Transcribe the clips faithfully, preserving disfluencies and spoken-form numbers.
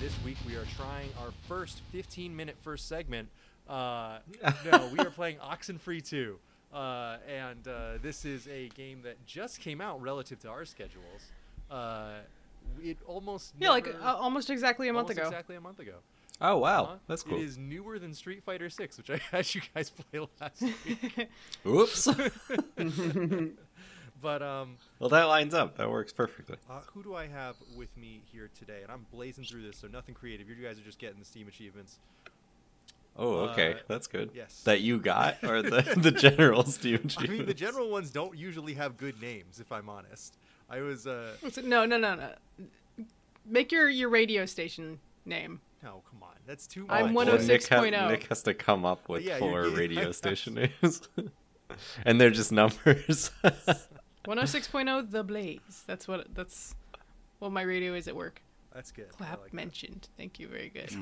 This week we are trying our first fifteen-minute first segment. Uh, no, we are playing Oxenfree two. Uh, and uh, this is a game that just came out relative to our schedules. Uh, it almost yeah, never, like uh, almost exactly a month almost ago. Exactly a month ago. Oh wow, uh-huh. That's cool. It is newer than Street Fighter six, which I had you guys play last week. Oops. But um. Well, that lines up. That works perfectly. Uh, who do I have with me here today? And I'm blazing through this, so nothing creative. You guys are just getting the Steam achievements. Oh, okay. Uh, That's good. Yes. That you got, or the, the general Steam. I mean, the general ones don't usually have good names, if I'm honest. I was... Uh... No, no, no, no. Make your, your radio station name. No, come on. That's too much. I'm one oh six point oh. Well, Nick, Nick has to come up with yeah, four radio station names. And they're just numbers. one oh six point oh, The Blaze. That's what That's what my radio is at work. That's good. Clap like mentioned. That. Thank you. Very good.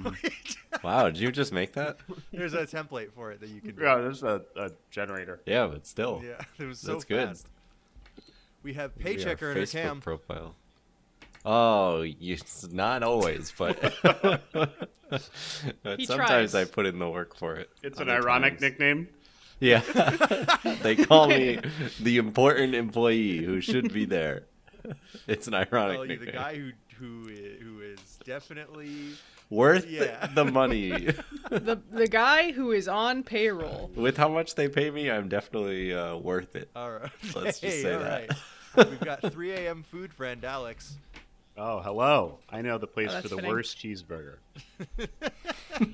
Wow, did you just make that? There's a template for it that you can. Yeah, there's a, a generator. Yeah, but still. Yeah, it was so that's fast. Good. We have Paychecker in our cam profile. Oh, you, not always, but, but sometimes tries. I put in the work for it. It's an ironic times. Nickname. Yeah, they call me the important employee who should be there. It's an ironic well, nickname. The guy who. Who is, who is definitely worth yeah. the money. the the guy who is on payroll. With how much they pay me, I'm definitely uh, worth it. All right. Let's hey, just say all that. Right. We've got three a.m. food friend Alex. Oh, hello. I know the place oh, for the fitting. Worst cheeseburger.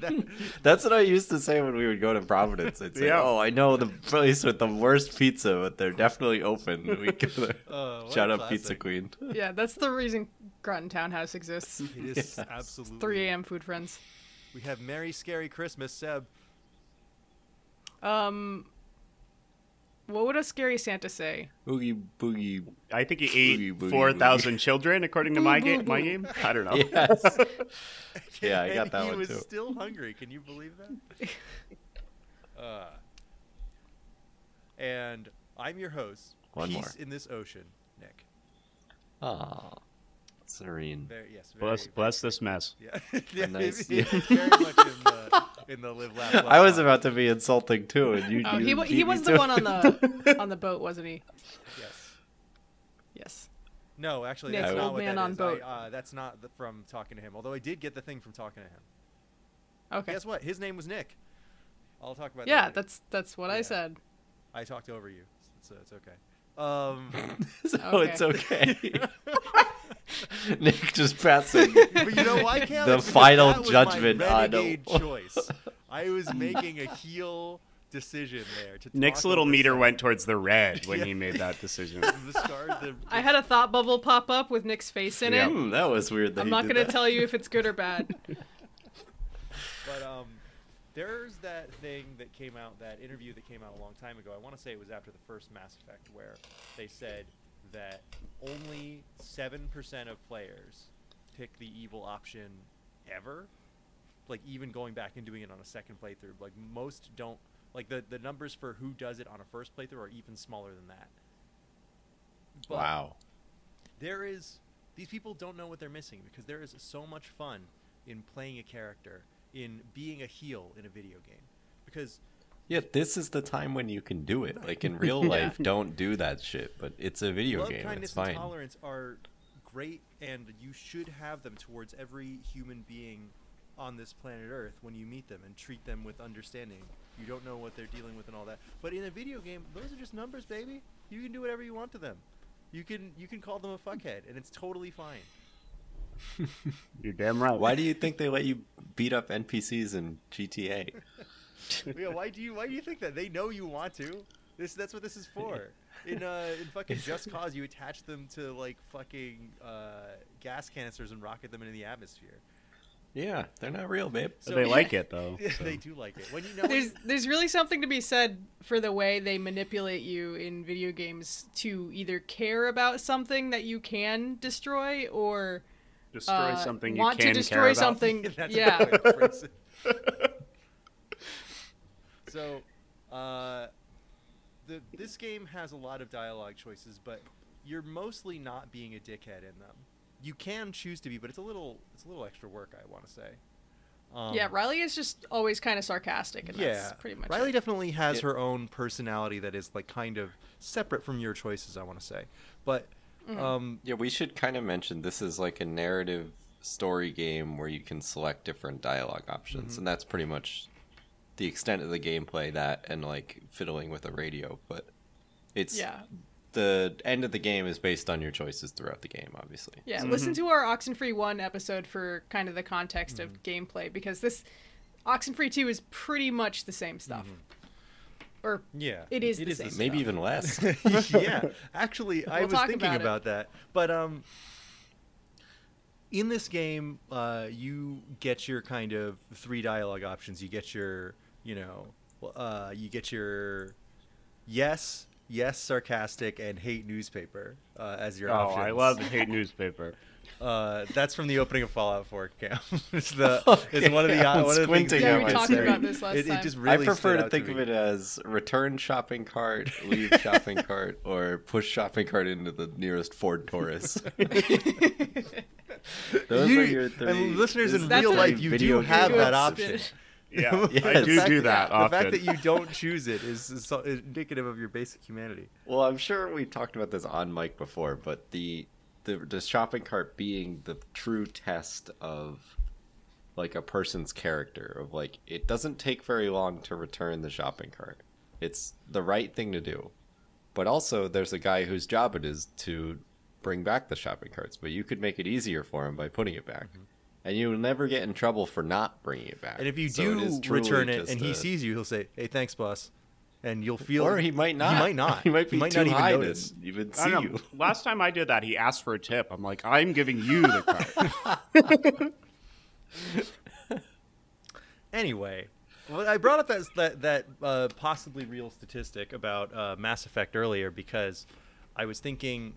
that... That's what I used to say when we would go to Providence. I'd say, yeah. oh, I know the place with the worst pizza, but they're definitely open. We could... uh, Shout out Pizza Queen. Yeah, that's the reason Groton Townhouse exists. It is yes. absolutely. It's three a.m. food friends. We have Merry Scary Christmas, Seb. Um... What would a scary Santa say? Boogie, boogie. I think he ate four thousand children, according to my, boo, ga- boo. my game. I don't know. Yes. yeah, I got that he one, too. He was still hungry. Can you believe that? uh, and I'm your host. One Peace more. In this ocean, Nick. Ah, serene. Very, yes, very, bless, very, bless very, this mess. Yeah. yeah, nice, it, yeah. It's very much in the... In the live laugh, laugh, I was about to be insulting too, and you. Oh, you he he was the one on the on the boat, wasn't he? Yes. Yes. No, actually, Nick's that's not old what man that on is. Boat. I, uh, that's not the, from talking to him. Although I did get the thing from talking to him. Okay. Guess what? His name was Nick. I'll talk about. Yeah, that later. that's that's what yeah. I said. I talked over you, so it's okay. Um, so okay. it's okay. Nick just passing but you know why, Cam? The final judgment my renegade on choice. I was making a heel decision there. To Nick's little meter went towards the red when yeah. he made that decision. the star, the... I had a thought bubble pop up with Nick's face in yeah. it. Mm, that was weird. That I'm not going to tell you if it's good or bad. But um, there's that thing that came out, that interview that came out a long time ago. I want to say it was after the first Mass Effect, where they said that only seven percent of players pick the evil option ever. Like, even going back and doing it on a second playthrough, like most don't. Like the, the numbers for who does it on a first playthrough are even smaller than that. But wow. There is these people don't know what they're missing, because there is so much fun in playing a character, in being a heel in a video game, because. Yeah, this is the time when you can do it. Like, in real life, yeah. don't do that shit. But it's a video Love, game. It's fine. Love, kindness, and tolerance are great, and you should have them towards every human being on this planet Earth when you meet them, and treat them with understanding. You don't know what they're dealing with and all that. But in a video game, those are just numbers, baby. You can do whatever you want to them. You can you can call them a fuckhead, and it's totally fine. You're damn right. Why do you think they let you beat up N P Cs in G T A? yeah, why do you why do you think that? They know you want to. This that's what this is for. In uh in fucking Just Cause, you attach them to like fucking uh gas canisters and rocket them into the atmosphere. Yeah, they're not real, babe. So, they yeah. like it though. So. They do like it. When you know There's it, there's really something to be said for the way they manipulate you in video games to either care about something that you can destroy, or destroy uh, something you want can to destroy care something. About. Yeah. So, uh, the, this game has a lot of dialogue choices, but you're mostly not being a dickhead in them. you can choose to be, but it's a little it's a little extra work, I want to say. Um, yeah, Riley is just always kind of sarcastic, and yeah, that's pretty much Riley it. Definitely has yeah. her own personality that is like kind of separate from your choices, I want to say. But mm-hmm. um, yeah, we should kind of mention this is like a narrative story game where you can select different dialogue options, mm-hmm. and that's pretty much the extent of the gameplay, that and like fiddling with a radio. But it's yeah. the end of the game is based on your choices throughout the game, obviously. Yeah, mm-hmm. Listen to our Oxenfree one episode for kind of the context mm-hmm. of gameplay, because this Oxenfree two is pretty much the same stuff. Mm-hmm. Or yeah, it is it the is same the, maybe stuff. even less. Yeah, actually, we'll I was thinking about, about that. But um, in this game, uh, you get your kind of three dialogue options. You get your, you know, uh, you get your yes. Yes, sarcastic, and hate newspaper uh, as your oh, options. Oh, I love hate newspaper. Uh, that's from the opening of Fallout four, Cam. It's the okay, it's one of the yeah, uh, one of the things. Yeah, we talked about this last it, time. It just really I prefer to think to of it as return shopping cart, leave shopping cart, or push shopping cart into the nearest Ford Taurus. Those you, are your three. And listeners, in real life, you do have that option. Yeah, yeah, I do fact, do that often. The fact that you don't choose it is, is so indicative of your basic humanity. Well, I'm sure we talked about this on mic before, but the, the the shopping cart being the true test of like a person's character, of like it doesn't take very long to return the shopping cart. It's the right thing to do. But also there's a guy whose job it is to bring back the shopping carts, but you could make it easier for him by putting it back. Mm-hmm. And you'll never get in trouble for not bringing it back. And if you so do it return it and a... he sees you, he'll say, "Hey, thanks, boss." And you'll feel... Or he might not. He might not. He might be he might too not even high notice. To even see you. Last time I did that, he asked for a tip. I'm like, I'm giving you the card. Anyway, well, I brought up that, that, that uh, possibly real statistic about uh, Mass Effect earlier because I was thinking...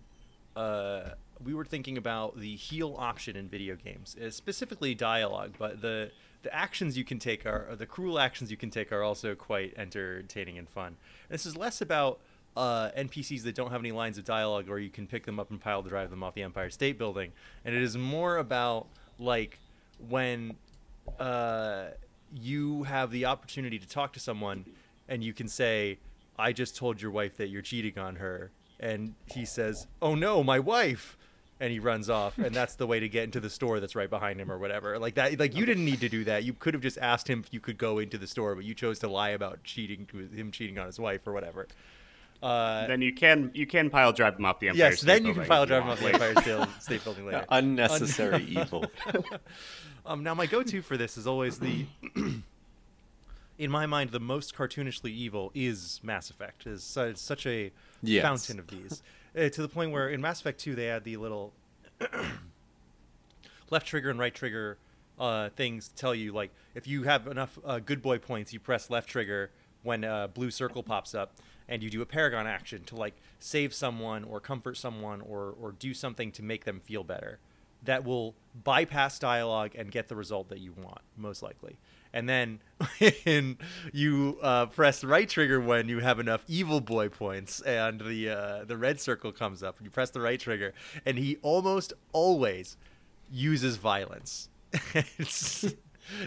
Uh, we were thinking about the heal option in video games, specifically dialogue, but the the actions you can take are, or the cruel actions you can take are also quite entertaining and fun. And this is less about uh, N P Cs that don't have any lines of dialogue or you can pick them up and pile drive them off the Empire State Building. And it is more about like when uh, you have the opportunity to talk to someone and you can say, "I just told your wife that you're cheating on her." And he says, "Oh no, my wife," and he runs off, and that's the way to get into the store that's right behind him or whatever. Like that, like you didn't need to do that. You could have just asked him if you could go into the store, but you chose to lie about cheating, him cheating on his wife or whatever. Uh, then you can you can pile drive him off the Empire yes, State Building. Yes, then you can pile drive him off the Empire State Building later. No, unnecessary Un- evil. um, now my go-to for this is always the, in my mind, the most cartoonishly evil is Mass Effect. It's, it's such a yes. fountain of these. Uh, to the point where in Mass Effect two, they had the little left trigger and right trigger uh, things to tell you, like, if you have enough uh, good boy points, you press left trigger when a blue circle pops up, and you do a Paragon action to, like, save someone or comfort someone or, or do something to make them feel better. That will bypass dialogue and get the result that you want, most likely. And then in, you uh, press right trigger when you have enough evil boy points and the uh, the red circle comes up. You press the right trigger, and he almost always uses violence.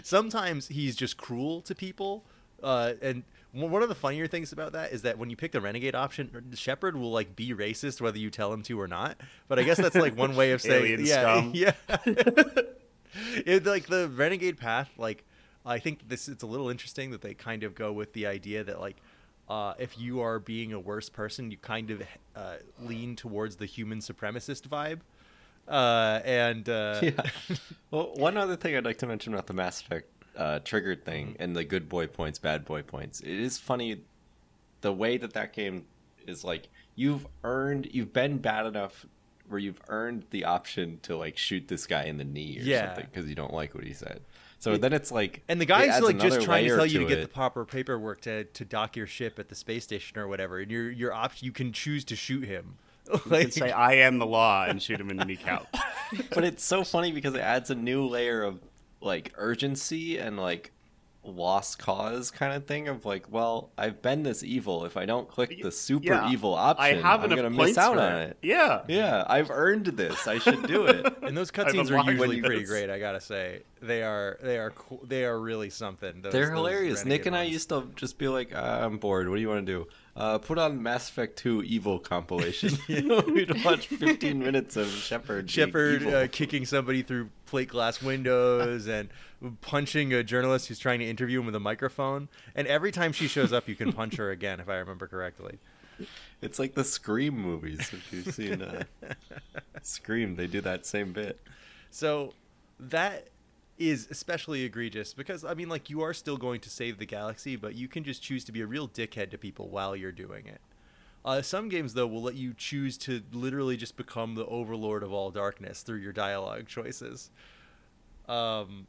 Sometimes he's just cruel to people. Uh, and one of the funnier things about that is that when you pick the renegade option, Shepard will like be racist whether you tell him to or not. But I guess that's like one way of saying alien scum. Yeah. It, like the renegade path, like. I think this it's a little interesting that they kind of go with the idea that, like, uh, if you are being a worse person, you kind of uh, lean towards the human supremacist vibe. Uh, and uh... Yeah. Well, one other thing I'd like to mention about the Mass Effect uh, triggered thing and the good boy points, bad boy points. It is funny the way that that game is like you've earned, you've been bad enough where you've earned the option to, like, shoot this guy in the knee or yeah. something because you don't like what he said. So then it's like, and the guy's it like just trying to tell you to, to get the proper paperwork to, to dock your ship at the space station or whatever, and your your option you can choose to shoot him. You like, can say I am the law and shoot him in the kneecap. But it's so funny because it adds a new layer of like urgency and like lost cause kind of thing of like, well, I've been this evil. If I don't click the super yeah. evil option, I'm going to miss out on it. Yeah. Yeah. I've earned this. I should do it. And those cutscenes are usually pretty great. I got to say they are, they are cool. They are really something. Those, They're hilarious. Nick and ones. I used to just be like, ah, I'm bored. What do you want to do? Uh, put on Mass Effect two Evil compilation. You know, we'd watch fifteen minutes of Shepard Shepard uh, kicking somebody through plate glass windows and punching a journalist who's trying to interview him with a microphone. And every time she shows up, you can punch her again, if I remember correctly. It's like the Scream movies. If you've seen uh, Scream, they do that same bit. So that is especially egregious because, I mean, like, you are still going to save the galaxy, but you can just choose to be a real dickhead to people while you're doing it. Uh, some games, though, will let you choose to literally just become the overlord of all darkness through your dialogue choices. Um,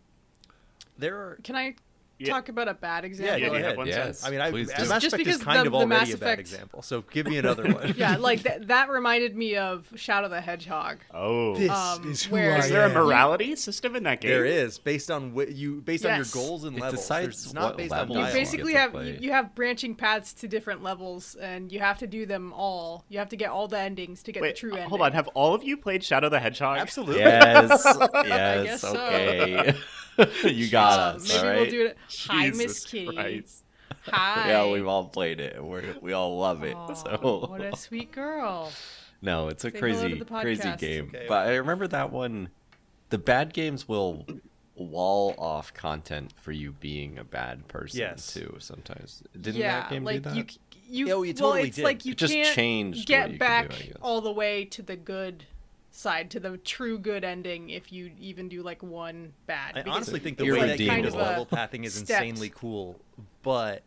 there are... Can I yeah. talk about a bad example? Yeah, go yeah, ahead. One yes. I mean, I, Mass just Effect because is kind the, of the already Mass a Effect... bad example, so give me another one. yeah, like, th- that reminded me of Shadow the Hedgehog. Oh. This um, is who where... Is there a morality system in that game? There is, based on wh- you, based yes. on your goals and it levels. Decides it's not based level on dialogue. You basically have, you, you have branching paths to different levels, and you have to do them all. You have to get all the endings to get Wait, the true uh, ending. Hold on, have all of you played Shadow the Hedgehog? Absolutely. Yes, yes, I guess okay. So. You got us. Maybe all right? we'll do it. Hi, Jesus Miss Kitty. Christ. Hi. Yeah, we've all played it. We we all love it. Aww, so what a sweet girl. No, it's a Say crazy, crazy game. Okay. But I remember that one. The bad games will wall off content for you being a bad person yes. too. Sometimes didn't yeah, that game like do that? You, you, oh, you totally well, it's did. Like you it just can't changed get back do, all the way to the good. Side to the true good ending if you even do like one bad. I honestly think the way that game does level pathing is insanely cool, but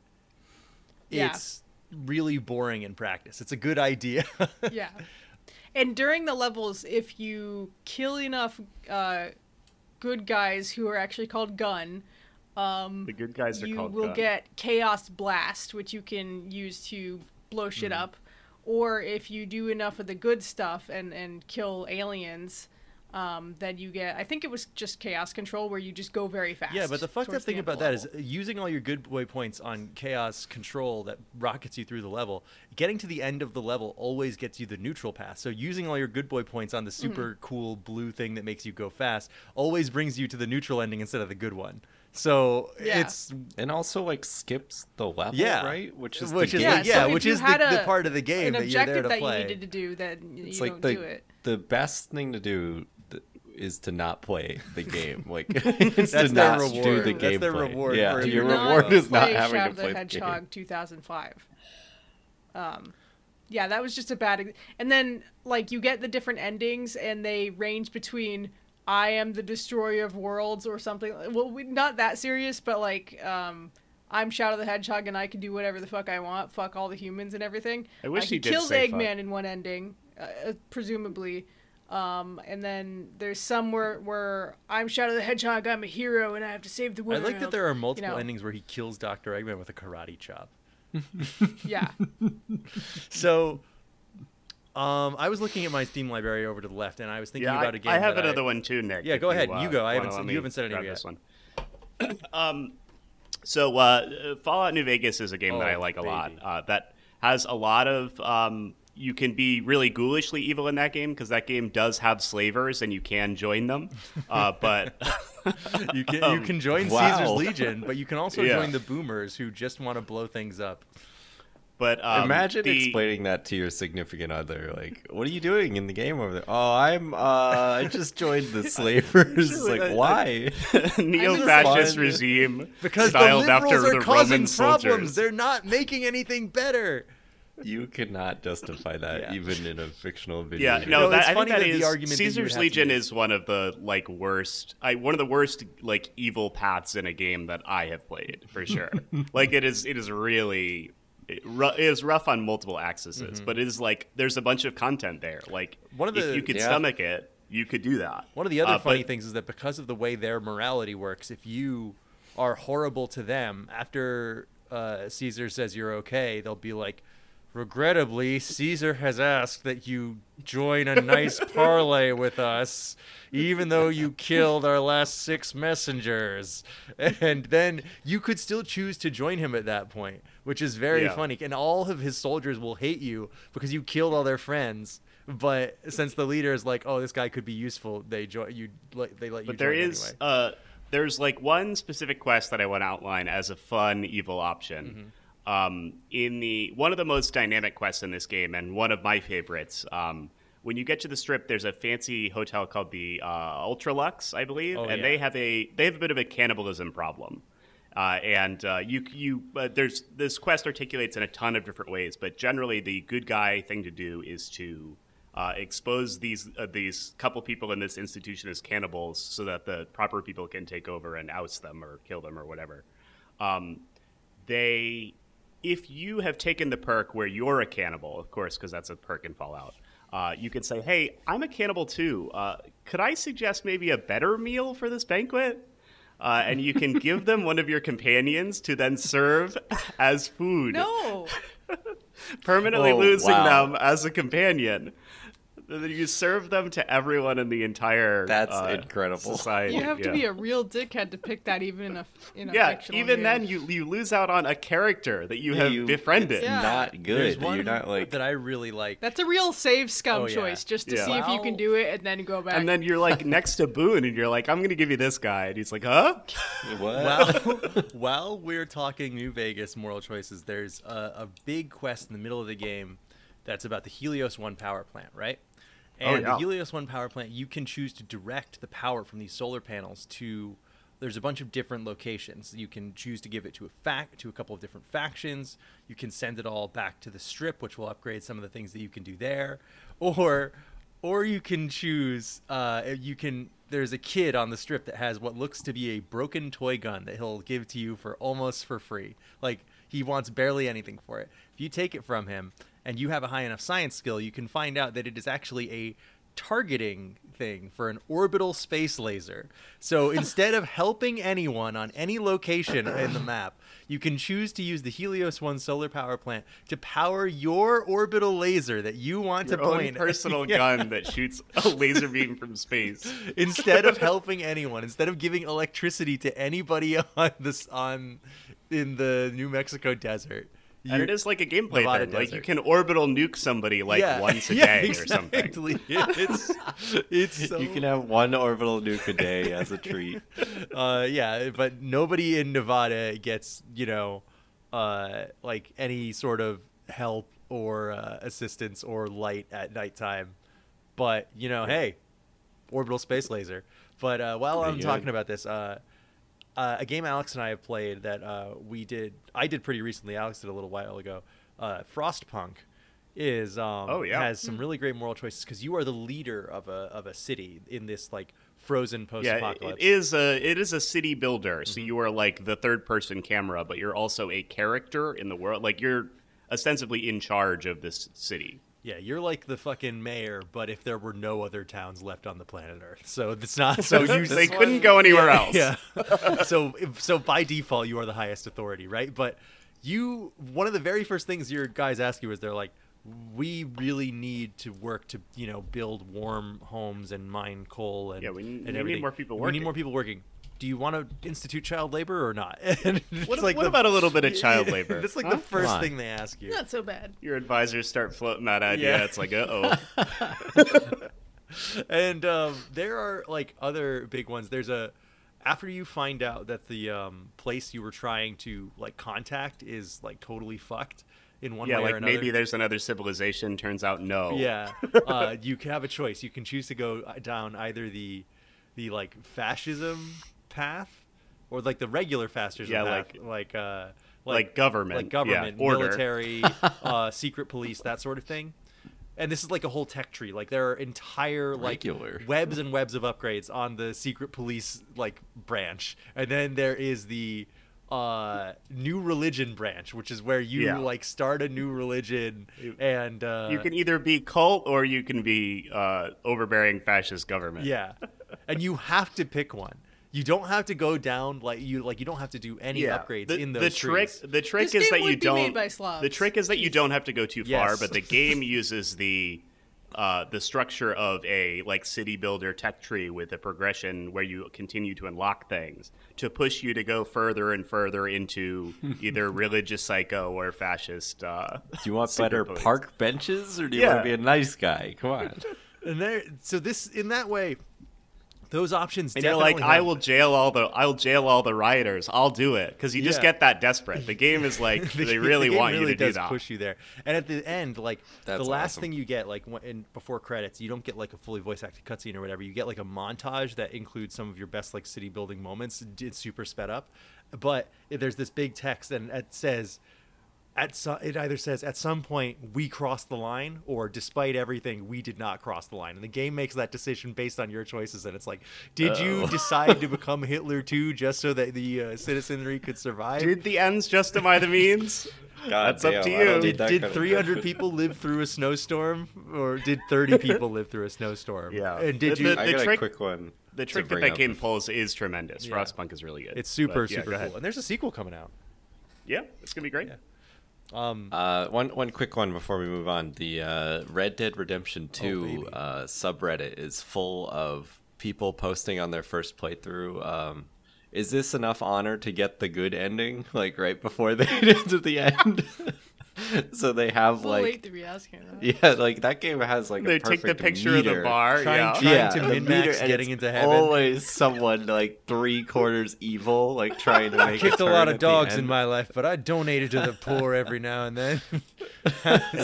yeah. it's really boring in practice. It's a good idea. yeah. And during the levels, if you kill enough uh, good guys who are actually called gun, um, the good guys are you called will gun. Get Chaos Blast, which you can use to blow shit mm. up. Or if you do enough of the good stuff and, and kill aliens, um, then you get... I think it was just Chaos Control where you just go very fast. Yeah, but the fucked up thing about that is using all your good boy points on Chaos Control that rockets you through the level, getting to the end of the level always gets you the neutral path. So using all your good boy points on the super mm-hmm. cool blue thing that makes you go fast always brings you to the neutral ending instead of the good one. So yeah. it's and also like skips the level, yeah. right? Which is which is yeah, like, yeah so which is the, a, the part of the game that you're there to that play. You needed to do that you it's don't like the, do it. The best thing to do th- is to not play the game. Like it's that's to not reward. Do the game. That's their reward. Yeah, for your reward is not having Shadow to play the Hedgehog game. two thousand five. Um, yeah, that was just a bad. Ex- and then like you get the different endings, and they range between. I am the destroyer of worlds or something. Well, we, not that serious, but like, um, I'm Shadow the Hedgehog and I can do whatever the fuck I want. Fuck all the humans and everything. I wish I he did kills say Eggman fuck. In one ending, uh, presumably. Um, and then there's some where, where I'm Shadow the Hedgehog, I'm a hero, and I have to save the world. I like that there are multiple you know. endings where he kills Doctor Eggman with a karate chop. yeah. So... Um, I was looking at my Steam library over to the left, and I was thinking yeah, about a game. I have that another I... one too, Nick. Yeah, go ahead. You, uh, you go. I haven't. You haven't said anything yet. This one. um, so uh, Fallout New Vegas is a game oh, that I like baby. a lot. Uh, that has a lot of. Um, you can be really ghoulishly evil in that game because that game does have slavers, and you can join them. Uh, but you can um, you can join wow. Caesar's Legion, but you can also yeah. join the boomers who just want to blow things up. But um, imagine the... explaining that to your significant other. Like, what are you doing in the game over there? Oh, I'm. Uh, I just joined the slavers. Really, like, I, why? Neo-fascist regime. Because styled the liberals after are the causing Roman problems. Soldiers. They're not making anything better. You cannot justify that yeah. even in a fictional video. Yeah, no, no that, I think that, that is the argument Caesar's Legion is one of the like worst, I one of the worst like evil paths in a game that I have played for sure. like it is, it is really. It is rough on multiple axes, mm-hmm. but it is like there's a bunch of content there. Like one of the, if you could yeah. stomach it, you could do that. One of the other uh, funny but, things is that because of the way their morality works, if you are horrible to them after uh, Caesar says you're okay, they'll be like, regrettably, Caesar has asked that you join a nice parlay with us, even though you killed our last six messengers. And then you could still choose to join him at that point, which is very yeah. funny. And all of his soldiers will hate you because you killed all their friends. But since the leader is like, oh, this guy could be useful, they join you. They let you. But there join is anyway. uh, there's like one specific quest that I want to outline as a fun evil option. Mm-hmm. Um, in the one of the most dynamic quests in this game, and one of my favorites. Um, when you get to the Strip, there's a fancy hotel called the uh, Ultralux, I believe, oh, and yeah. they have a they have a bit of a cannibalism problem. Uh, and uh, you you uh, there's this quest articulates in a ton of different ways, but generally the good guy thing to do is to Uh, expose these uh, these couple people in this institution as cannibals so that the proper people can take over and oust them or kill them or whatever. Um, they, if you have taken the perk where you're a cannibal, of course, because that's a perk in Fallout, uh, you can say, hey, I'm a cannibal too. Uh, could I suggest maybe a better meal for this banquet? Uh, and you can give them one of your companions to then serve as food. No! Permanently oh, losing wow. them as a companion. You serve them to everyone in the entire That's uh, incredible. Society. You have yeah. to be a real dickhead to pick that, even in a, in a yeah, fictional even game. Then you, you lose out on a character that you have you, befriended. It's yeah. not good. One You're not like that I really like. That's a real save scum oh, yeah. choice, just to yeah. see wow. if you can do it and then go back. And then you're like next to Boone, and you're like, I'm going to give you this guy. And he's like, huh? What? While, while we're talking New Vegas moral choices, there's a, a big quest in the middle of the game that's about the Helios one power plant, right? And oh, yeah. the Helios one power plant, you can choose to direct the power from these solar panels to, there's a bunch of different locations. You can choose to give it to a fact to a couple of different factions. You can send it all back to the Strip, which will upgrade some of the things that you can do there. Or or you can choose, uh, you can, there's a kid on the Strip that has what looks to be a broken toy gun that he'll give to you for almost for free. Like, he wants barely anything for it. If you take it from him and you have a high enough science skill, you can find out that it is actually a targeting thing for an orbital space laser. So instead of helping anyone on any location in the map, you can choose to use the Helios one solar power plant to power your orbital laser that you want your to point. Your personal yeah. gun that shoots a laser beam from space. Instead of helping anyone, instead of giving electricity to anybody on this on in the New Mexico desert. You, and it is like a gameplay thing. Desert. Like, you can orbital nuke somebody like yeah. once a yeah, day exactly. or something. It's, it's so... You can have one orbital nuke a day as a treat. Uh, yeah, but nobody in Nevada gets, you know, uh, like any sort of help or uh, assistance or light at nighttime. But, you know, hey, orbital space laser. But uh, while there I'm talking go. about this... Uh, Uh, a game Alex and I have played that uh, we did. I did pretty recently. Alex did a little while ago. Uh, Frostpunk is um, oh, yeah. has some really great moral choices because you are the leader of a of a city in this like frozen post apocalypse. Yeah, it is a it is a city builder. Mm-hmm. So you are like the third person camera, but you're also a character in the world. Like you're ostensibly in charge of this city. Yeah, you're like the fucking mayor, but if there were no other towns left on the planet Earth, so it's not so you they couldn't go anywhere yeah, else. Yeah. so so by default, you are the highest authority, right? But you, one of the very first things your guys ask you is they're like, "We really need to work to you know build warm homes and mine coal and yeah, we, need, and we need more people working. We need more people working." Do you want to institute child labor or not? And what like what the, about a little bit of child labor? That's like huh? the first thing they ask you. Not so bad. Your advisors start floating that idea. Yeah. It's like, uh-oh. And um, there are like other big ones. There's a after you find out that the um, place you were trying to like contact is like totally fucked in one yeah, way like or another. Yeah, like maybe there's another civilization. Turns out, no. Yeah, uh, you can have a choice. You can choose to go down either the the like fascism path or like the regular fascism yeah, path like like, uh, like like government like government yeah, military uh, secret police, that sort of thing. And this is like a whole tech tree. Like there are entire like regular. webs and webs of upgrades on the secret police like branch, and then there is the uh new religion branch, which is where you yeah. like start a new religion, and uh you can either be cult or you can be uh overbearing fascist government. Yeah. And you have to pick one. You don't have to go down like you like. You don't have to do any yeah. upgrades the, in those the trees. Trick, the trick this is that you don't. The trick is that you don't have to go too yes. far. But the game uses the uh, the structure of a like city builder tech tree with a progression where you continue to unlock things to push you to go further and further into either religious psycho or fascist. Uh, do you want better police. park benches, or do you yeah. want to be a nice guy? Come on. And there, so this in that way. Those options and definitely. You're like, I will jail all the, I'll jail all the rioters. I'll do it because you yeah. just get that desperate. The game is like the, they really the want really you to does do that. Push you there, and at the end, like That's the last awesome. thing you get, like in before credits, you don't get like a fully voice acted cutscene or whatever. You get like a montage that includes some of your best like city building moments. It's super sped up, but there's this big text and it says. At so, it either says at some point we crossed the line or despite everything we did not cross the line, and the game makes that decision based on your choices. And it's like, did Uh-oh. you decide to become Hitler too just so that the uh, citizenry could survive? Did the ends justify the means? God That's damn, up to you. Did, did three hundred people live through a snowstorm, or did thirty people live through a snowstorm? Yeah. And did the, you? The, the I got trick, a quick one. The trick that that up. game pulls is tremendous. Yeah. Frostpunk is really good. It's super but, yeah, super cool, and there's a sequel coming out. Yeah, it's gonna be great. Yeah. Um, uh, one one quick one before we move on. The uh, Red Dead Redemption two oh, uh, subreddit is full of people posting on their first playthrough. Um, is this enough honor to get the good ending? Like right before they get to the end, so they have it's like late to be asking that. Yeah, like that game has like they a perfect take the picture meter. of the bar, trying, yeah, trying yeah, to min-max getting into heaven. Always someone like three quarters evil, like trying to make. I kicked a, a lot of dogs in my life, but I donated to the poor every now and then.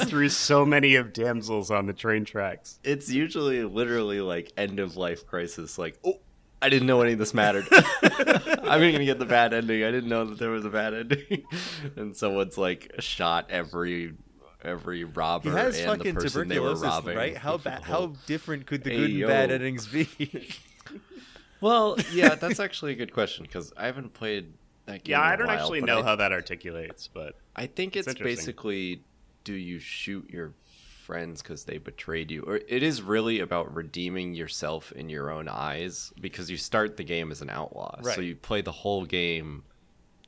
Threw so many of damsels on the train tracks. It's usually literally like end of life crisis, like oh. I didn't know any of this mattered. I'm going to get the bad ending. I didn't know that there was a bad ending. And someone's like shot every every robber and the person they were robbing. Right? How bad? How different could the hey, good and yo. bad endings be? Well, yeah, that's actually a good question because I haven't played that game. Yeah, in a I don't while, actually know I, how that articulates, but I think it's, it's basically do you shoot your friends because they betrayed you, or it is really about redeeming yourself in your own eyes because you start the game as an outlaw, right. so you play the whole game.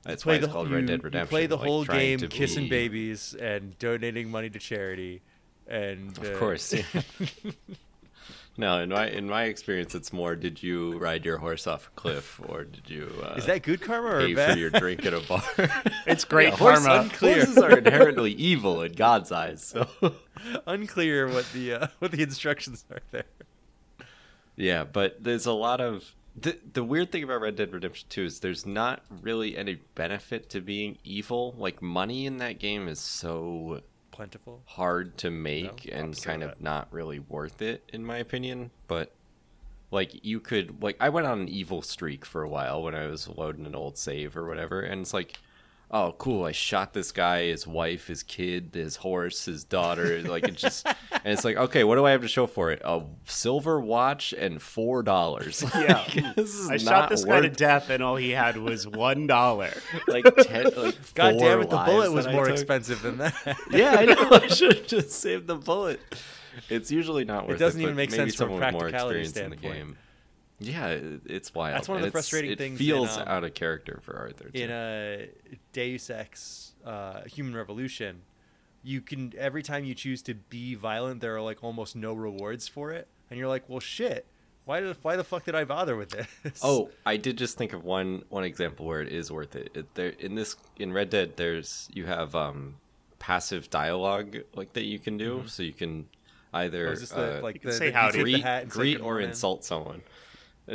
That's why it's called whole, Red Dead Redemption. You play the like whole game kissing be... babies and donating money to charity, and of uh... course. Yeah. No, in my in my experience, it's more: did you ride your horse off a cliff, or did you? Uh, Is that good karma or pay bad? for your drink at a bar? It's great yeah, karma. Horse unclear. Horses are inherently evil in God's eyes, so unclear what the uh, what the instructions are there. Yeah, but there's a lot of the the weird thing about Red Dead Redemption two is there's not really any benefit to being evil. Like money in that game is so. Plentiful, hard to make, no, and kind of not really worth it in my opinion. But like you could like I went on an evil streak for a while when I was loading an old save or whatever, and it's like, oh cool, I shot this guy, his wife, his kid, his horse, his daughter, like it just and it's like, okay, what do I have to show for it? A silver watch and four dollars. Yeah. Like, this is I not shot this worth... guy to death and all he had was one dollar. Like ten like God four damn it, the bullet was more expensive than that. Yeah, I know. I should have just saved the bullet. It's usually not worth it. It doesn't even make sense from a practicality standpoint. In the game. Yeah, it's wild. That's one of the frustrating things. It feels in, um, out of character for Arthur. Too. In a Deus Ex uh, Human Revolution, you can every time you choose to be violent, there are like almost no rewards for it, and you're like, well, shit. Why did why the fuck did I bother with this? Oh, I did just think of one one example where it is worth it. it there in this in Red Dead, there's you have um, passive dialogue like that you can do, mm-hmm. so you can either oh, the, uh, like you can the, say the, howdy, greet, the greet or in. insult someone.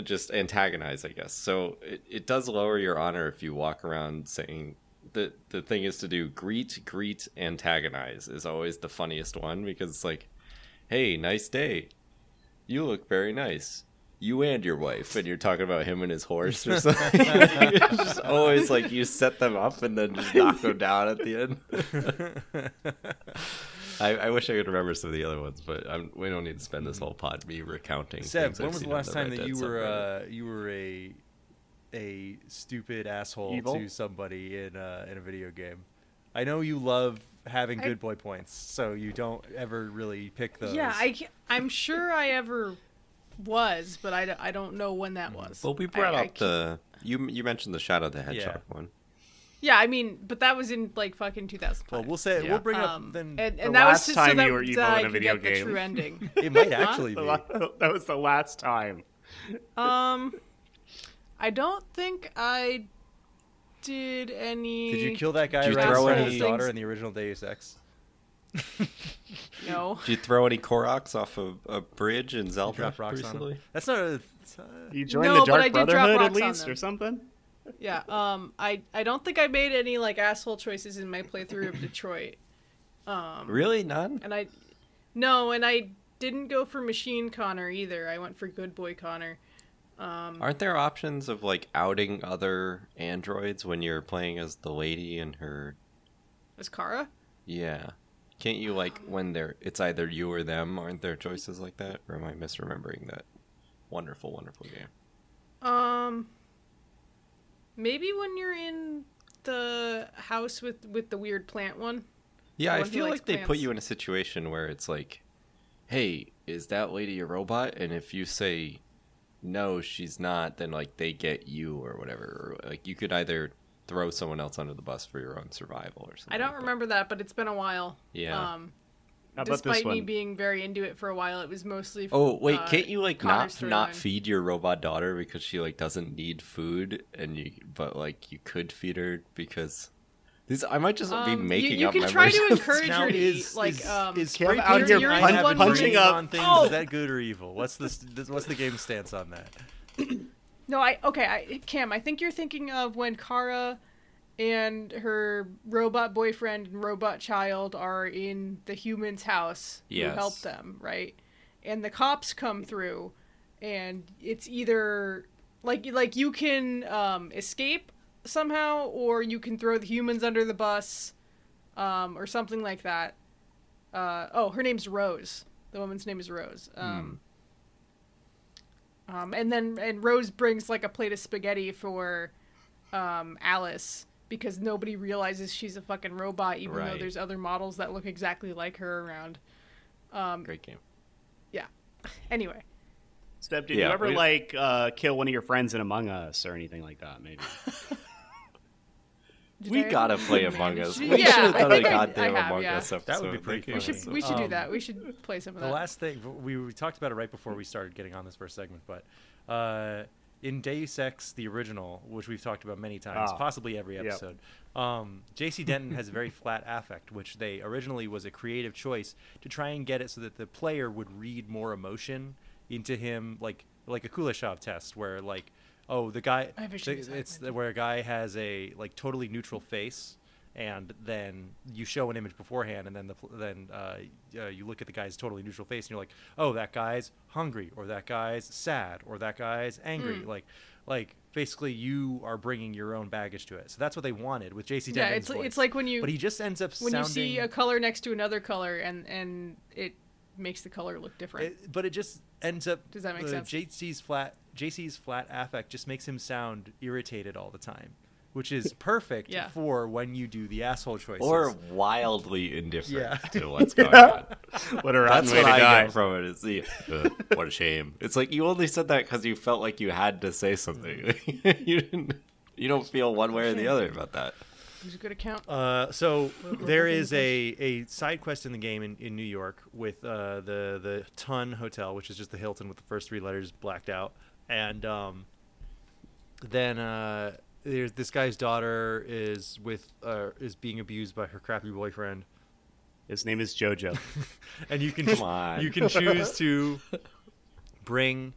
Just antagonize, I guess. So it, it does lower your honor if you walk around saying the the thing is to do greet, greet, antagonize is always the funniest one because it's like, hey, nice day. You look very nice. You and your wife, and you're talking about him and his horse or something. It's just always like you set them up and then just knock them down at the end. I, I wish I could remember some of the other ones, but I'm, we don't need to spend this whole pod me recounting. Seb, when was the last time that you were uh, you were a a stupid asshole Evil? to somebody in uh, in a video game? I know you love having I, good boy points, so you don't ever really pick those. Yeah, I, I'm sure I ever was, but I, I don't know when that was. Well, we brought I, up I the... You you mentioned the Shadow the Hedgehog yeah. one. Yeah, I mean, but that was in, like, fucking two thousand five. Well, we'll say, yeah. we'll bring um, up then and, and the that last was time so that, you were evil uh, in a video game. The true ending. It might actually huh? be. That was the last time. Um, I don't think I did any... Did you kill that guy? Did you throw in his daughter in the original Deus Ex? No. Did you throw any Koroks off a, a bridge in Zelda recently? That's not a... Uh, you joined no, the Dark Brotherhood at least or something? Yeah. Um. I, I don't think I made any like asshole choices in my playthrough of Detroit. Um. Really? None? And I, no, and I didn't go for Machine Connor either. I went for Good Boy Connor. Um, Aren't there options of like outing other androids when you're playing as the lady and her... As Kara? Yeah. Can't you, like, when they're, it's either you or them, aren't there choices like that? Or am I misremembering that wonderful, wonderful game? Um, maybe when you're in the house with, with the weird plant one. Yeah, I feel like they put you in a situation where it's like, hey, is that lady a robot? And if you say, no, she's not, then, like, they get you or whatever. Or, like, you could either... throw someone else under the bus for your own survival or something. I don't like remember that. that, but it's been a while. Yeah. Um, How about despite this one? me being very into it for a while, it was mostly... For, oh, wait, uh, can't you, like, Connor's not not feed your robot daughter because she, like, doesn't need food, and you, but, like, you could feed her because... These, I might just um, be making you, you up memories. You can try to encourage her to is, eat, like, um... Is Kev out here punching up on things? Oh. Is that good or evil? What's this, this, what's the game's stance on that? No, I okay, I, Cam, I think you're thinking of when Kara and her robot boyfriend and robot child are in the human's house yes. who help them, right? And the cops come through, and it's either like like you can um, escape somehow, or you can throw the humans under the bus, um, or something like that. Uh, oh, her name's Rose. The woman's name is Rose. Um, mm. Um, and then and Rose brings like a plate of spaghetti for um, Alice because nobody realizes she's a fucking robot, even right. though there's other models that look exactly like her around. Um, Great game. Yeah. Anyway. Steph, did yeah, you ever we... like uh, kill one of your friends in Among Us or anything like that? Maybe. we I gotta play Among Us. We yeah, should have done a goddamn have, Among yeah. Us episode. That would be pretty cool. We should, we should um, do that. We should play some of that. The last thing, we, we talked about it right before we started getting on this first segment, but uh, in Deus Ex, the original, which we've talked about many times, oh. possibly every episode, yep. um, J C Denton has a very flat affect, which they originally was a creative choice to try and get it so that the player would read more emotion into him, like like a Kuleshov test where like, Oh, the guy, the, it's the, where a guy has a like totally neutral face and then you show an image beforehand and then the then uh, uh, you look at the guy's totally neutral face and you're like, oh, that guy's hungry or that guy's sad or that guy's angry. Mm. Like, like basically you are bringing your own baggage to it. So that's what they wanted with J C Denton's Yeah, it's, voice. It's like when you, but he just ends up when sounding, you see a color next to another color and, and it makes the color look different. It, but it just ends up, does that make uh, sense? J C's flat. J C's flat affect just makes him sound irritated all the time, which is perfect yeah. for when you do the asshole choices. Or wildly indifferent yeah. to what's going on. What a rotten way to die. That's what I get from it. It's, uh, what a shame. It's like you only said that because you felt like you had to say something. you didn't. You don't feel one way or the other about that. It was a good account. Uh, so there is a, a side quest in the game in, in New York with uh, the, the Tun Hotel, which is just the Hilton with the first three letters blacked out. And um, then uh, there's this guy's daughter is with uh, is being abused by her crappy boyfriend. His name is JoJo, and you can Come on. you can choose to bring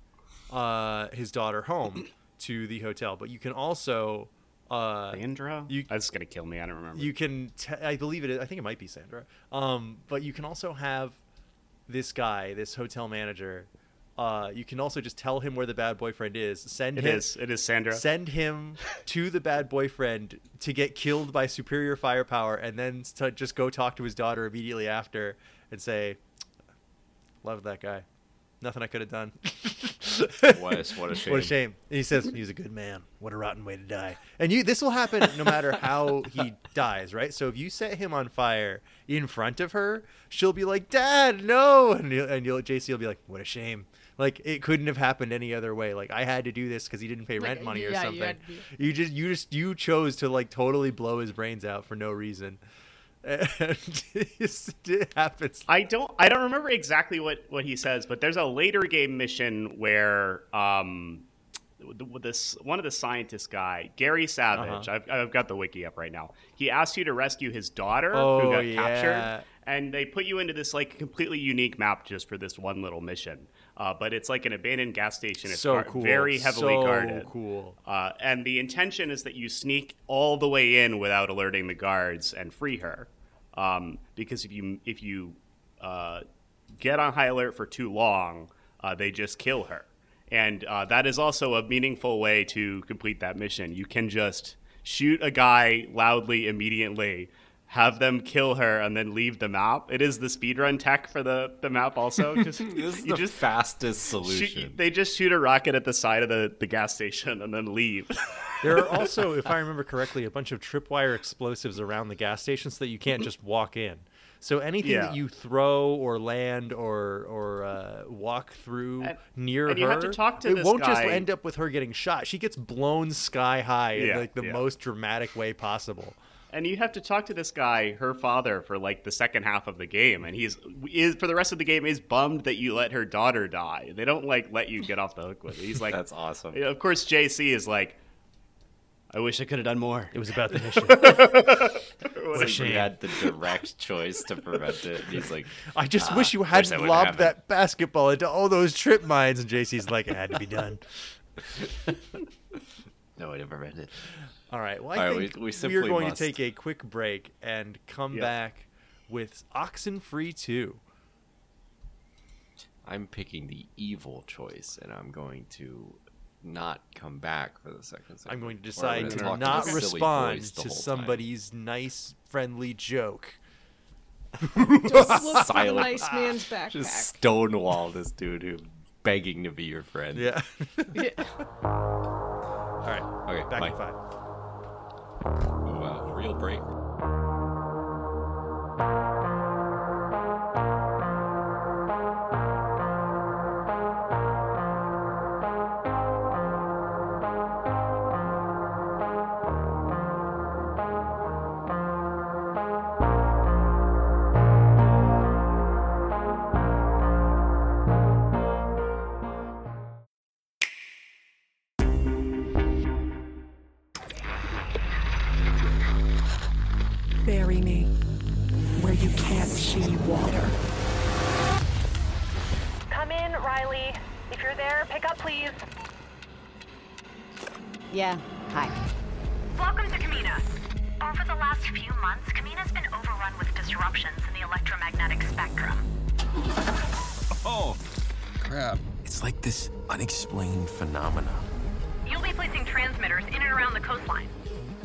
uh, his daughter home to the hotel, but you can also uh, Sandra. You, That's gonna kill me. I don't remember. You can, t- I believe it is, I think it might be Sandra. Um, but you can also have this guy, this hotel manager. Uh, you can also just tell him where the bad boyfriend is. Send it him, is. It is Sandra. Send him to the bad boyfriend to get killed by superior firepower, and then to just go talk to his daughter immediately after and say, "Love that guy. Nothing I could have done." What, what a shame. What a shame. And he says he's a good man. What a rotten way to die. And you, this will happen no matter how he dies, right? So if you set him on fire in front of her, she'll be like, "Dad, no!" And, and you'll, J C will be like, "What a shame. Like, it couldn't have happened any other way. Like, I had to do this because he didn't pay rent like, money or yeah, something. You, be... you just, you just, you chose to like totally blow his brains out for no reason. And it happens. I don't, I don't remember exactly what, what he says, but there's a later game mission where um, this one of the scientist guy, Gary Savage. Uh-huh. I've, I've got the wiki up right now. He asked you to rescue his daughter oh, who got yeah. captured, and they put you into this like completely unique map just for this one little mission. Uh, but it's like an abandoned gas station. It's so gar- cool. very heavily so guarded. So cool. Uh, and the intention is that you sneak all the way in without alerting the guards and free her. Um, because if you if you uh, get on high alert for too long, uh, they just kill her. And uh, that is also a meaningful way to complete that mission. You can just shoot a guy loudly immediately, have them kill her, and then leave the map. It is the speedrun tech for the, the map also. Just, this is you the just fastest solution. Shoot, they just shoot a rocket at the side of the, the gas station and then leave. There are also, if I remember correctly, a bunch of tripwire explosives around the gas station so that you can't just walk in. So anything yeah. that you throw or land or or uh, walk through and, near and her, you have to talk to it this won't guy. Just end up with her getting shot. She gets blown sky high yeah, in like the yeah. most dramatic way possible. And you have to talk to this guy, her father, for like the second half of the game, and he's is for the rest of the game is bummed that you let her daughter die. They don't like let you get off the hook with it. He's like, that's awesome. You know, of course, J C is like, I wish I could have done more. It was about the mission. Wish he had the direct choice to prevent it. And he's like, I just ah, wish you hadn't lobbed that basketball into all those trip mines. And J C's like, it had to be done. No, I never read it. All right, well, I right, think we, we we're going must. to take a quick break and come yep. back with Oxenfree two. I'm picking the evil choice, and I'm going to not come back for the second segment. I'm going to decide to not to respond to somebody's time. nice, friendly joke. Just look for the nice man's backpack. Just stonewall this dude who's begging to be your friend. Yeah. yeah. All right, okay, back in five. Oh, wow, real break. Yeah, hi. Welcome to Kamina. Over the last few months, Kamina's been overrun with disruptions in the electromagnetic spectrum. Oh, crap. It's like this unexplained phenomena. You'll be placing transmitters in and around the coastline.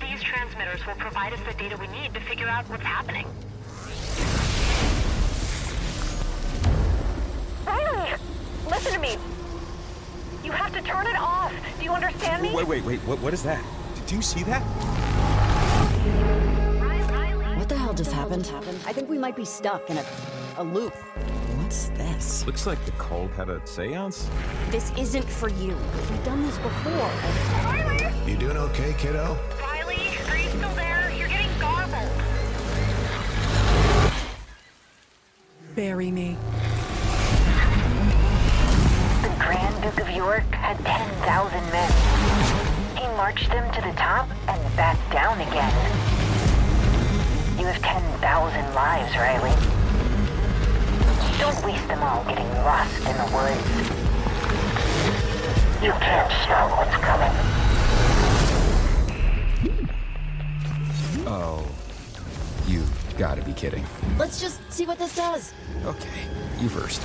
These transmitters will provide us the data we need to figure out what's happening. Riley, listen to me. You have to turn it off. Do you understand me? Wait, wait, wait. What, what is that? Did you see that? What the hell just happened? I think we might be stuck in a, a loop. What's this? Looks like the cult had a seance. This isn't for you. We've done this before. Riley! You doing okay, kiddo? Riley, are you still there? You're getting garbled. Bury me. Grand Duke of York had ten thousand men. He marched them to the top and back down again. You have ten thousand lives, Riley. Don't waste them all getting lost in the woods. You can't stop what's coming. Oh, you gotta be kidding. Let's just see what this does. Okay, you first.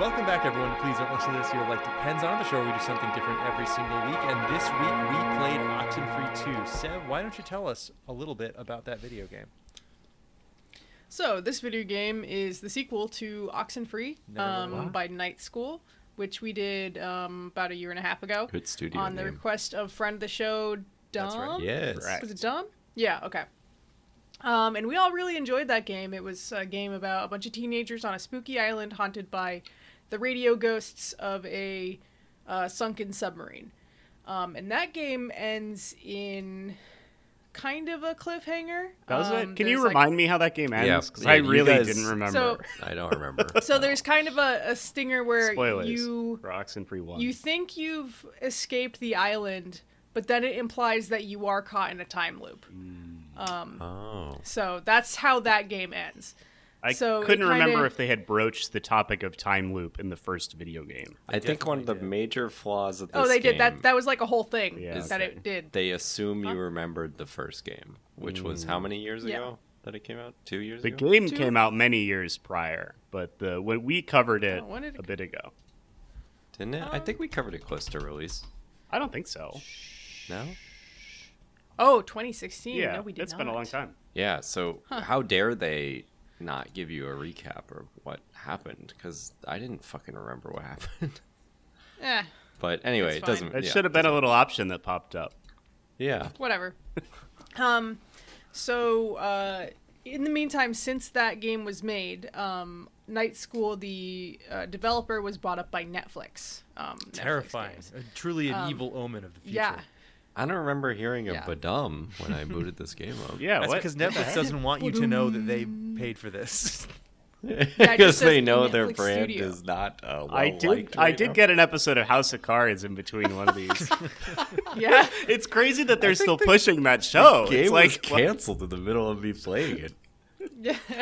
Welcome back, everyone. Please don't listen to this. Your life depends on the show. We do something different every single week, and this week we played Oxenfree two. Seb, why don't you tell us a little bit about that video game? So this video game is the sequel to Oxenfree um, by Night School, which we did um, about a year and a half ago. Good studio on name. The request of friend of the show, Dom. That's right. Yes. Right. Was it Dom? Yeah. Okay. Um, and we all really enjoyed that game. It was a game about a bunch of teenagers on a spooky island haunted by the radio ghosts of a uh, sunken submarine. Um, and that game ends in kind of a cliffhanger. Does um, it? Can you remind like... me how that game ends? Because yeah. yeah, I really guys... didn't remember. So, I don't remember. So there's kind of a, a stinger where Spoilers. you you think you've escaped the island, but then it implies that you are caught in a time loop. Mm. Um, oh. So that's how that game ends. I so couldn't kinda... remember if they had broached the topic of time loop in the first video game. They I think one of the did. major flaws of this game... Oh, they game did. That That was like a whole thing yeah. that it did. They assume huh? you remembered the first game, which mm. was how many years ago yeah. that it came out? Two years the ago? The game Two. came out many years prior, but the when we covered it, oh, it a bit ago. Didn't it? Um, I think we covered it close to release. I don't think so. No? Oh, twenty sixteen. Yeah, no, we did it's not. Been a long time. Yeah, so huh. how dare they not give you a recap of what happened? Because I didn't fucking remember what happened. Yeah. But anyway, it doesn't. It yeah, should have been a little option that popped up. Yeah. Whatever. um, so uh, in the meantime, since that game was made, um, Night School, the uh, developer, was bought up by Netflix. Um, Terrifying. Netflix a, truly an um, evil omen of the future. Yeah. I don't remember hearing a yeah. badum when I booted this game up. Yeah, that's what? Because Netflix doesn't want you to know that they paid for this. Because they know Netflix their brand studio. is not uh, well I did, liked. Right I did now. get an episode of House of Cards in between one of these. yeah, it's crazy that they're still they, pushing that show. The game it's like was canceled what? in the middle of me playing it.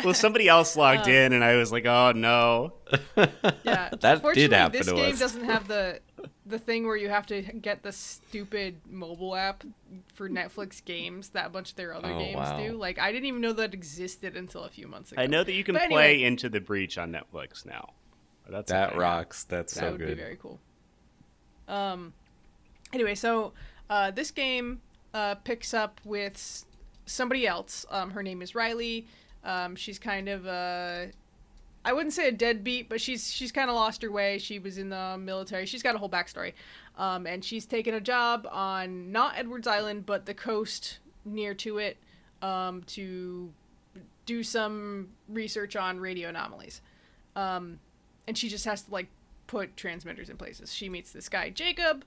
Well, somebody else logged um, in, and I was like, "Oh no!" Yeah, that did happen. This to game us. doesn't have the the thing where you have to get the stupid mobile app for Netflix games that a bunch of their other oh, games wow. do. Like, I didn't even know that existed until a few months ago. I know that you can anyway, play Into the Breach on Netflix now. That's that okay. rocks. That's that so would good. That be very cool. Um. Anyway, so uh, this game uh, picks up with somebody else. Um, her name is Riley. Um, she's kind of a, I wouldn't say a deadbeat, but she's she's kind of lost her way. She was in the military. She's got a whole backstory. Um, and she's taken a job on not Edwards Island, but the coast near to it um, to do some research on radio anomalies. Um, and she just has to, like, put transmitters in places. She meets this guy, Jacob,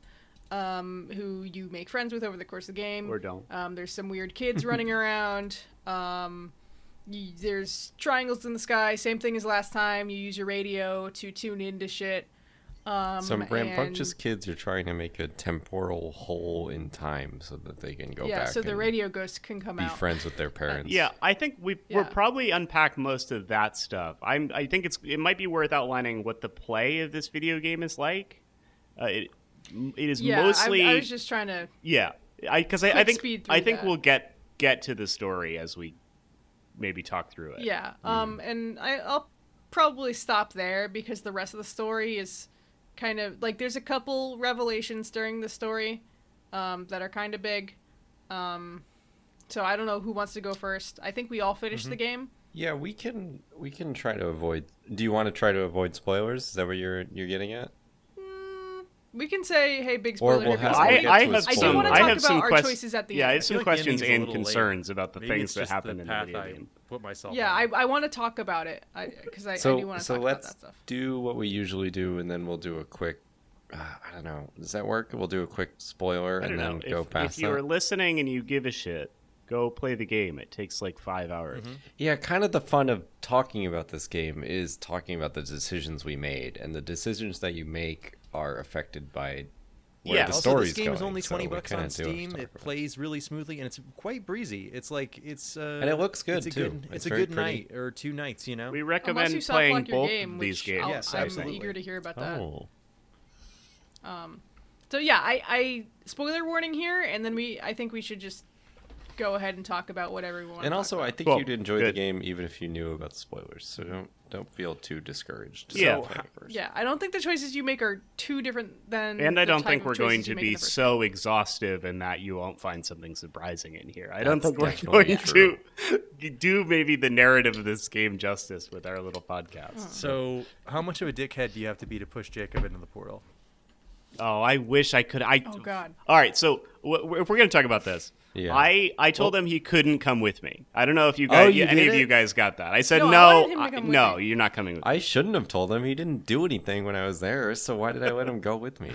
um, who you make friends with over the course of the game. Or don't. Um, there's some weird kids running around. Um... There's triangles in the sky. Same thing as last time. You use your radio to tune into shit. Um, Some rambunctious and... kids are trying to make a temporal hole in time so that they can go yeah, back. Yeah, so the radio ghosts can come be out. Be friends with their parents. Yeah, I think we've, yeah. we're probably unpacked most of that stuff. I'm. I think it's. It might be worth outlining what the play of this video game is like. Uh, it. It is yeah, mostly. I, I was just trying to. Yeah, I because I, I think I think that. we'll get get to the story as we. Maybe talk through it. Yeah, um, mm. and I, I'll probably stop there because the rest of the story is kind of like there's a couple revelations during the story um, that are kind of big. Um, so I don't know who wants to go first. I think we all finished mm-hmm. the game. Yeah, we can we can try to avoid. Do you want to try to avoid spoilers? Is that what you're you're getting at? We can say, hey, big spoiler. We'll have, I, I, have I do want to talk about some our quest- choices at the yeah, end. Yeah, I have some I like questions and concerns late. about the Maybe things that happen in the video game. Put myself yeah, on. I, I want to talk about it because I, I, so, I do want to so talk about that stuff. So let's do what we usually do, and then we'll do a quick, uh, I don't know, does that work? We'll do a quick spoiler and then if, go past that. If you're listening and you give a shit, go play the game. It takes like five hours. Mm-hmm. Yeah, kind of the fun of talking about this game is talking about the decisions we made, and the decisions that you make are affected by where yeah, the also story's going. Yeah, this game going, is only twenty bucks on Steam. It plays really smoothly, and it's quite breezy. It's like, it's... Uh, and it looks good, it's a too. Good, it's, it's a good pretty. night, or two nights, you know? We recommend playing both game, of these games. Yes, I'm absolutely. eager to hear about that. Oh. Um, so, yeah, I, I... Spoiler warning here, and then we. I think we should just go ahead and talk about whatever we want. And to also, talk about. I think well, you'd enjoy good. the game even if you knew about spoilers. So don't don't feel too discouraged. To yeah, yeah. I don't think the choices you make are too different than. And I don't think we're going to be so exhaustive in that you won't find something surprising in here. I That's don't think we're going true. to do maybe the narrative of this game justice with our little podcast. Oh. So, how much of a dickhead do you have to be to push Jacob into the portal? Oh, I wish I could. I, oh, God. All right, so w- w- if we're going to talk about this, yeah. I, I told well, him he couldn't come with me. I don't know if you guys, oh, you any of it? you guys got that. I said, no, no, I I, no you're not coming with I me. I shouldn't have told him. He didn't do anything when I was there, so why did I let him go with me?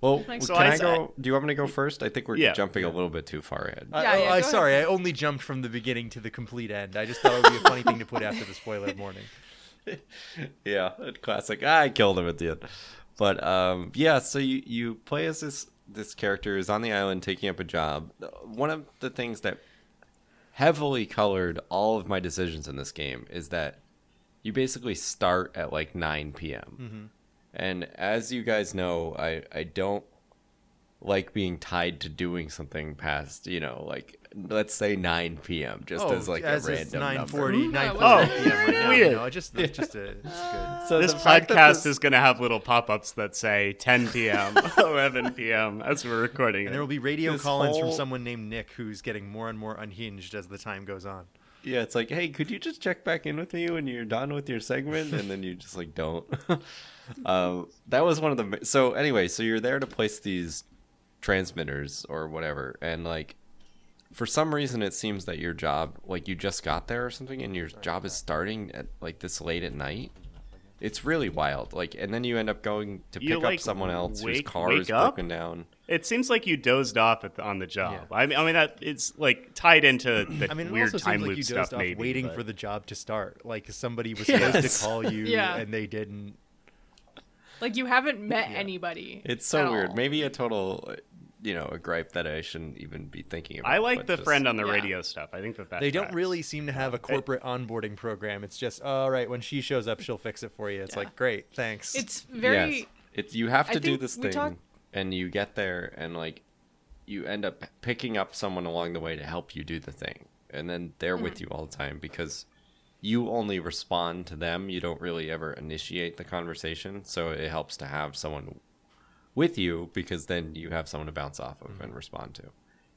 Well, so can I, I go? Do you want me to go first? I think we're yeah. jumping a little bit too far ahead. Yeah, I, yeah, I, sorry, ahead. I only jumped from the beginning to the complete end. I just thought it would be a funny thing to put after the spoiler warning. Yeah, classic. I killed him at the end. But um, yeah, so you, you play as this this character is on the island taking up a job. One of the things that heavily colored all of my decisions in this game is that you basically start at like nine p.m. Mm-hmm. And as you guys know, I, I don't like being tied to doing something past, you know, like let's say nine p.m. just oh, as like as a random nine forty, number. nine forty, oh, right now, weird. You know, just, yeah. just a, it's good. So this podcast this... is going to have little pop-ups that say ten p.m., eleven p.m. as we're recording. And there will be radio this call-ins whole... from someone named Nick who's getting more and more unhinged as the time goes on. Yeah, it's like, hey, could you just check back in with me when you're done with your segment? And then you just like don't. um, that was one of the... So anyway, so you're there to place these transmitters or whatever, and like, for some reason, it seems that your job, like you just got there or something, and your job is starting at like this late at night. It's really wild. Like, and then you end up going to pick you, like, up someone else wake, whose car is up? broken down. It seems like you dozed off at the, on the job. Yeah. I mean, I mean that it's like tied into the I mean, weird time loop like stuff. Off maybe waiting but... for the job to start. Like somebody was yes. supposed to call you, yeah. and they didn't. Like you haven't met yeah. anybody. It's so weird. All. Maybe a total. You know, a gripe that I shouldn't even be thinking about. I like the just, friend on the yeah. radio stuff. I think that that They tracks. don't really seem to have a corporate it, onboarding program. It's just, all right, when she shows up, she'll fix it for you. It's yeah. like, great, thanks. It's very... Yes. It's, you have to I do this thing, talk... and you get there, and, like, you end up picking up someone along the way to help you do the thing. And then they're mm-hmm. with you all the time, because you only respond to them. You don't really ever initiate the conversation, so it helps to have someone... with you, because then you have someone to bounce off of mm-hmm. and respond to.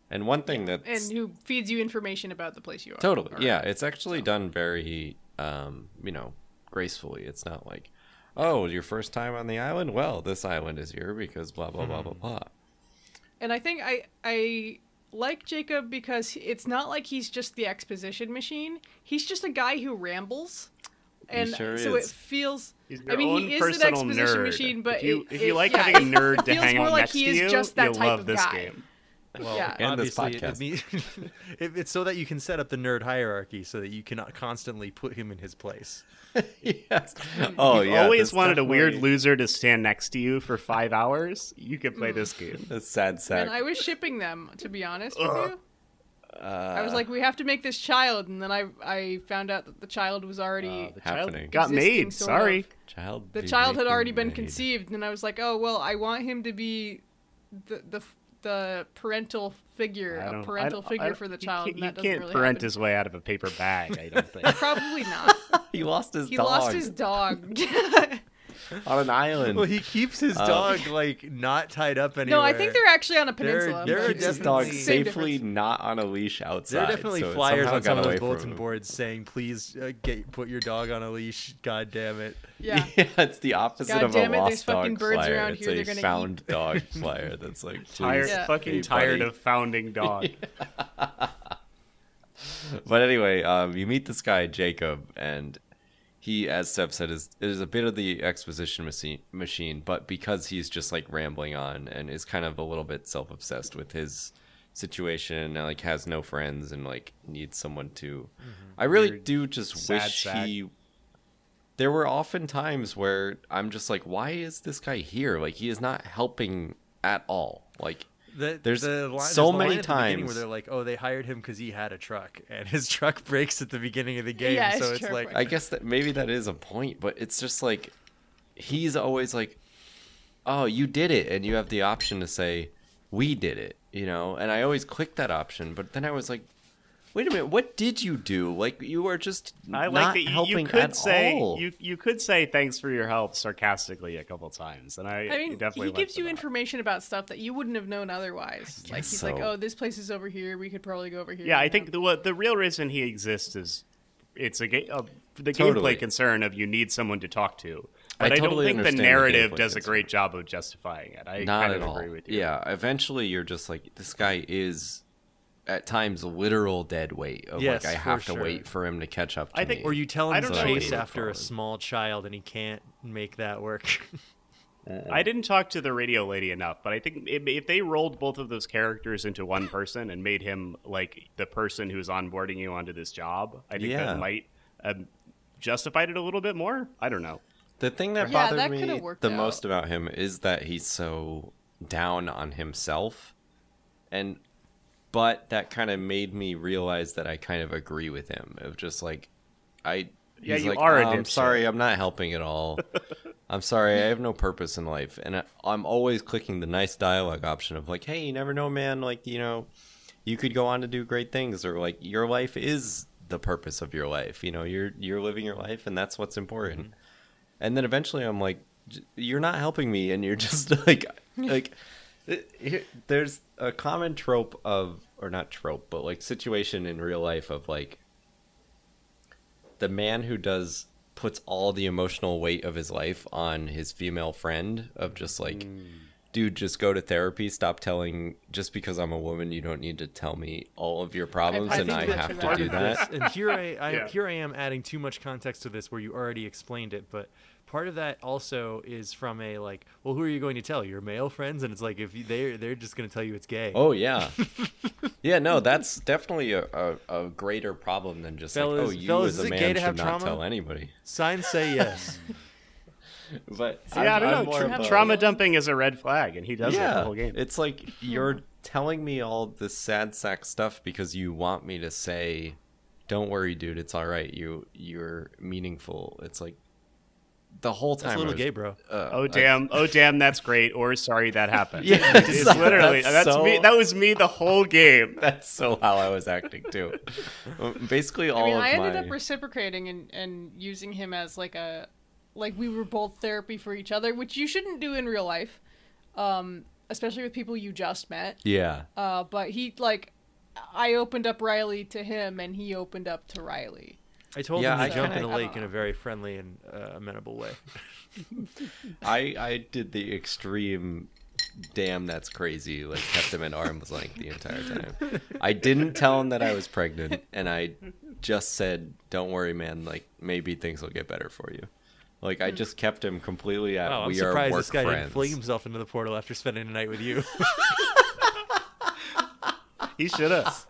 And one thing that and who feeds you information about the place you are. Totally, or, yeah. It's actually so. done very, um, you know, gracefully. It's not like, oh, your first time on the island. Well, this island is here because blah blah hmm. blah blah blah. And I think I I like Jacob because it's not like he's just the exposition machine. He's just a guy who rambles. And sure so is. it feels. I mean, he is an exposition nerd. machine, but if you, if you it, like yeah, having a nerd to hang out like next to you, just that you'll type love of this guy. game. Well, yeah. and this podcast. It, it, it's so that you can set up the nerd hierarchy, so that you cannot constantly put him in his place. yes. Oh You've yeah. Always wanted definitely... a weird loser to stand next to you for five hours. You could play mm. this game. That's sad, sad. And I was shipping them, to be honest with you. Uh, I was like, we have to make this child, and then I I found out that the child was already uh, the child got made. Sorry, child the child had already been made. conceived, and I was like, oh well, I want him to be the the the parental figure, a parental figure for the child. You can't, and that you can't really parent happen. his way out of a paper bag. I don't think. Probably not. He lost his. He dog. lost his dog. On an island. Well, he keeps his dog um, like not tied up anywhere. No, I think they're actually on a peninsula. They're, they're his dog safely difference. not on a leash outside. There are definitely so flyers on some of those bulletin boards saying, "Please uh, get put your dog on a leash." God damn it! Yeah, yeah it's the opposite God of a it, lost dog flyer. It's here, a found eat. dog flyer that's like tired, yeah. fucking hey, tired buddy. of founding dog. yeah. But anyway, um, you meet this guy Jacob and. He, as Seb said, is is a bit of the exposition machine, machine, but because he's just like rambling on and is kind of a little bit self-obsessed with his situation, and like has no friends and like needs someone to. Mm-hmm. I really Weird, do just sad, wish sad. he. There were often times where I'm just like, why is this guy here? Like he is not helping at all. Like. The, there's the line, so there's the many times the where they're like, "Oh, they hired him because he had a truck, and his truck breaks at the beginning of the game." Yeah, so it's, it's like, I guess that maybe that is a point, but it's just like he's always like, "Oh, you did it," and you have the option to say, "We did it," you know, and I always clicked that option, but then I was like, wait a minute, what did you do? Like, you are just I like not that you, helping you could at say, all. You, you could say thanks for your help sarcastically a couple times. And I, I mean, definitely he gives you that. Information about stuff that you wouldn't have known otherwise. Like, he's so. like, oh, this place is over here. We could probably go over here. Yeah, I know? think the what, the real reason he exists is it's a, ga- a the totally. gameplay concern of you need someone to talk to. But I, I totally don't think the narrative the does a great job of justifying it. I not kind of at agree all. with you. Yeah, eventually you're just like, this guy is... at times literal dead weight of yes, like I have to sure. wait for him to catch up to I think me. Or you tell him to chase after forward. a small child and he can't make that work. I didn't talk to the radio lady enough, but I think if they rolled both of those characters into one person and made him like the person who's onboarding you onto this job, I think yeah. that might have um, justified it a little bit more. I don't know. The thing that bothered yeah, that me the out. most about him is that he's so down on himself, and but that kind of made me realize that I kind of agree with him of just like, I, yeah, he's you like, are oh, I'm sorry, I'm not helping at all. I'm sorry, I have no purpose in life. And I, I'm always clicking the nice dialogue option of like, hey, you never know, man. Like, you know, you could go on to do great things, or like your life is the purpose of your life. You know, you're, you're living your life and that's what's important. Mm-hmm. And then eventually I'm like, you're not helping me. And you're just like, like, there's a common trope of, or not trope, but like situation in real life of like the man who does puts all the emotional weight of his life on his female friend of just like, mm. dude, just go to therapy. Stop telling, just because I'm a woman, you don't need to tell me all of your problems. I, I and I have to do that. And here I, I yeah. here I am adding too much context to this where you already explained it, but part of that also is from a like, well, who are you going to tell? Your male friends? And it's like, if they they're just going to tell you it's gay. Oh yeah, yeah. No, that's definitely a, a, a greater problem than just fellas, like, oh, you fellas, as a man should not trauma? tell anybody. Signs say yes. But See, I'm, I don't know. Tra- trauma dumping is a red flag, and he does yeah, it the whole game. It's like you're telling me all this sad sack stuff because you want me to say, "Don't worry, dude. It's all right. You you're meaningful." It's like. The whole time, that's a little was, gay, bro. Uh, oh damn! I, oh damn! That's great. Or sorry that happened. Yeah, it's, it's so, literally that's, that's so, me. That was me the whole game. That's so how I was acting too. Basically, all I mean, of I ended my... up reciprocating and, and using him as like a like we were both therapy for each other, which you shouldn't do in real life, um, especially with people you just met. Yeah. Uh, but he like I opened up Riley to him, and he opened up to Riley. I told yeah, him to I jump in a lake in a very friendly and uh, amenable way. I I did the extreme, damn, that's crazy, like kept him at arm's length the entire time. I didn't tell him that I was pregnant, and I just said, don't worry, man, like maybe things will get better for you. Like I just kept him completely at oh, we are work friends. I'm surprised this guy didn't fling himself into the portal after spending the night with you. He should have.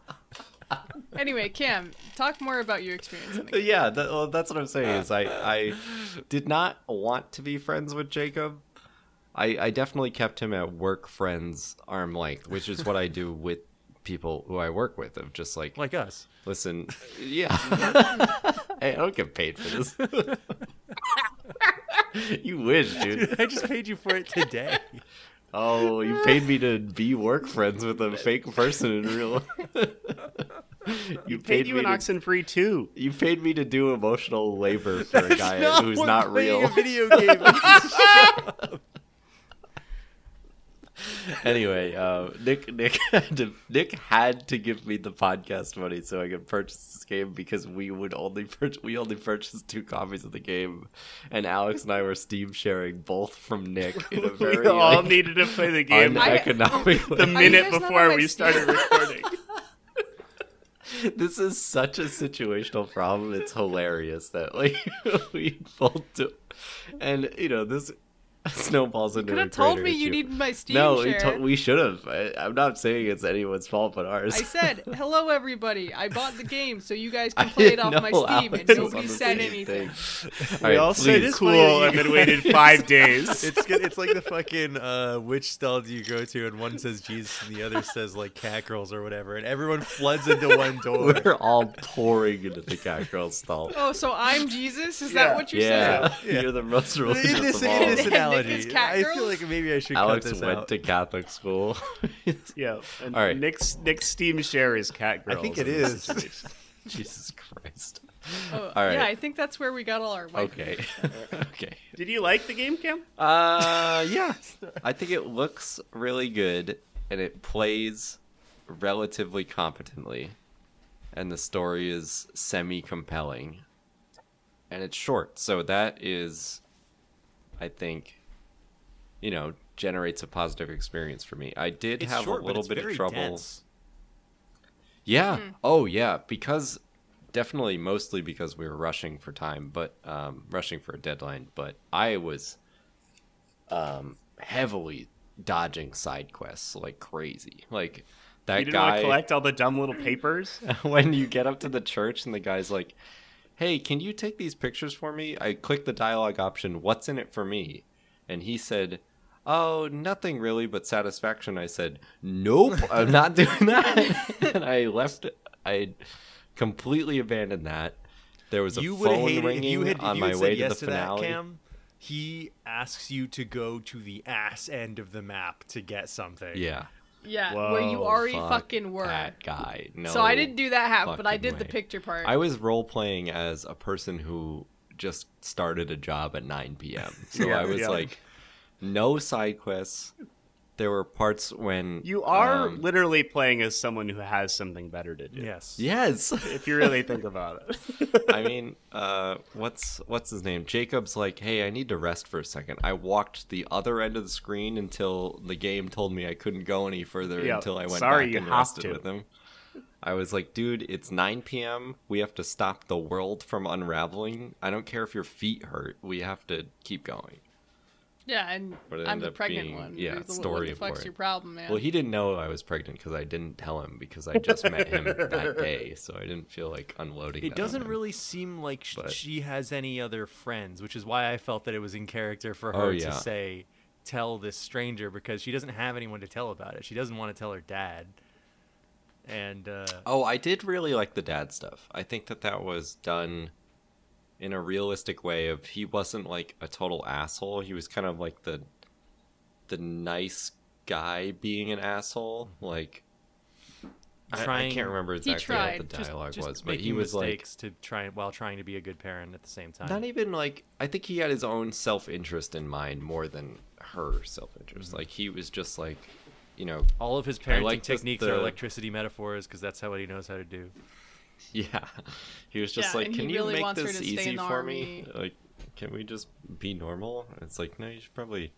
Anyway, Cam, talk more about your experience. In the game. Yeah, that, well, that's what I'm saying is I, I did not want to be friends with Jacob. I, I definitely kept him at work friends arm length, which is what I do with people who I work with. Of just like like us. Listen, yeah, hey, I don't get paid for this. You wish, dude. I just paid you for it today. Oh, you paid me to be work friends with a fake person in real life. You, you paid, paid you an to... Oxenfree too. You paid me to do emotional labor for That's a guy not who's not real. A video game. Anyway, uh, Nick Nick had to, Nick had to give me the podcast money so I could purchase this game because we would only pur- we only purchased two copies of the game, and Alex and I were Steam sharing both from Nick. In a very, we all like, needed to play the game uneconomically. The minute before we started recording. This is such a situational problem. It's hilarious that like we both do, and you know this. Snowballs into. You could have told me issue. You needed my Steam no, share. No, to- we should have. I, I'm not saying it's anyone's fault but ours. I said, hello, everybody. I bought the game so you guys can play it off my Steam, Alex and nobody said anything. All we right, all said cool and then waited five days. It's it's like the fucking uh, which stall do you go to, and one says Jesus and the other says like Catgirls or whatever, and everyone floods into one door. We're all pouring into the Catgirl stall. Oh, so I'm Jesus? Is yeah. that what you're yeah. saying? Yeah. You're the most religious of all. It is an analogy. maybe cat I feel like maybe I should Alex cut this went out. to Catholic school. Yeah. And all right. Nick's Nick's Steam share is cat girls. I think it is. Jesus Christ. Oh, all right. Yeah, I think that's where we got all our white. Okay. Okay. Did you like the game, Cam? Uh, yeah. I think it looks really good, and it plays relatively competently, and the story is semi-compelling, and it's short. So that is, I think, you know, generates a positive experience for me. I did it's have short, a little bit of trouble. Dense. Yeah. Mm-hmm. Oh, yeah. Because. Definitely mostly because we were rushing for time, but um, rushing for a deadline. But I was um, heavily dodging side quests like crazy. Like that you didn't guy. You want to collect all the dumb little papers? When you get up to the church and the guy's like, hey, can you take these pictures for me? I clicked the dialogue option, what's in it for me? And he said, oh, nothing really but satisfaction. I said, nope, I'm not doing that. And I left it. I. Completely abandoned that. There was a you phone ringing you had, on you my way yes to the finale. To that, Cam, he asks you to go to the ass end of the map to get something. Yeah. Yeah, whoa, where you already fuck fucking were. That guy. No so I didn't do that half, but I did way. the picture part. I was role-playing as a person who just started a job at nine p.m. So yeah, I was yeah. like, no side quests. There were parts when you are um, literally playing as someone who has something better to do. Yes, yes. If you really think about it, I mean, uh, what's what's his name? Jacob's like, hey, I need to rest for a second. I walked the other end of the screen until the game told me I couldn't go any further. Yep. Until I went Sorry, back and rested to. with him. I was like, dude, it's nine p.m. We have to stop the world from unraveling. I don't care if your feet hurt. We have to keep going. Yeah, and I'm the pregnant being, one. Yeah, the, story important. What the fuck's your problem, man? Well, he didn't know I was pregnant because I didn't tell him because I just met him that day, so I didn't feel like unloading. It that doesn't really seem like but... she has any other friends, which is why I felt that it was in character for her oh, yeah. to say, tell this stranger, because she doesn't have anyone to tell about it. She doesn't want to tell her dad. And uh... Oh, I did really like the dad stuff. I think that that was done in a realistic way of he wasn't like a total asshole. He was kind of like the the nice guy being an asshole. Like trying, I, I can't remember exactly tried, what the dialogue just, just was, but he was like to try while trying to be a good parent at the same time. Not even like I think he had his own self-interest in mind more than her self-interest. Mm-hmm. Like he was just like, you know, all of his parenting like techniques the, the, are electricity metaphors because that's how he knows how to do. Yeah, he was just yeah, like, can you really make this easy for army. me? Like, can we just be normal? It's like, no, you should probably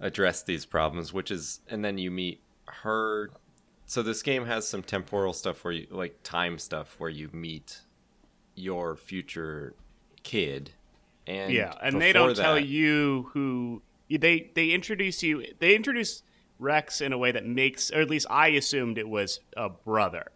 address these problems, which is, and then you meet her. So this game has some temporal stuff where you, like time stuff where you meet your future kid. And yeah, and they don't that, tell you who, they, they introduce you, they introduce Rex in a way that makes, or at least I assumed it was a brother.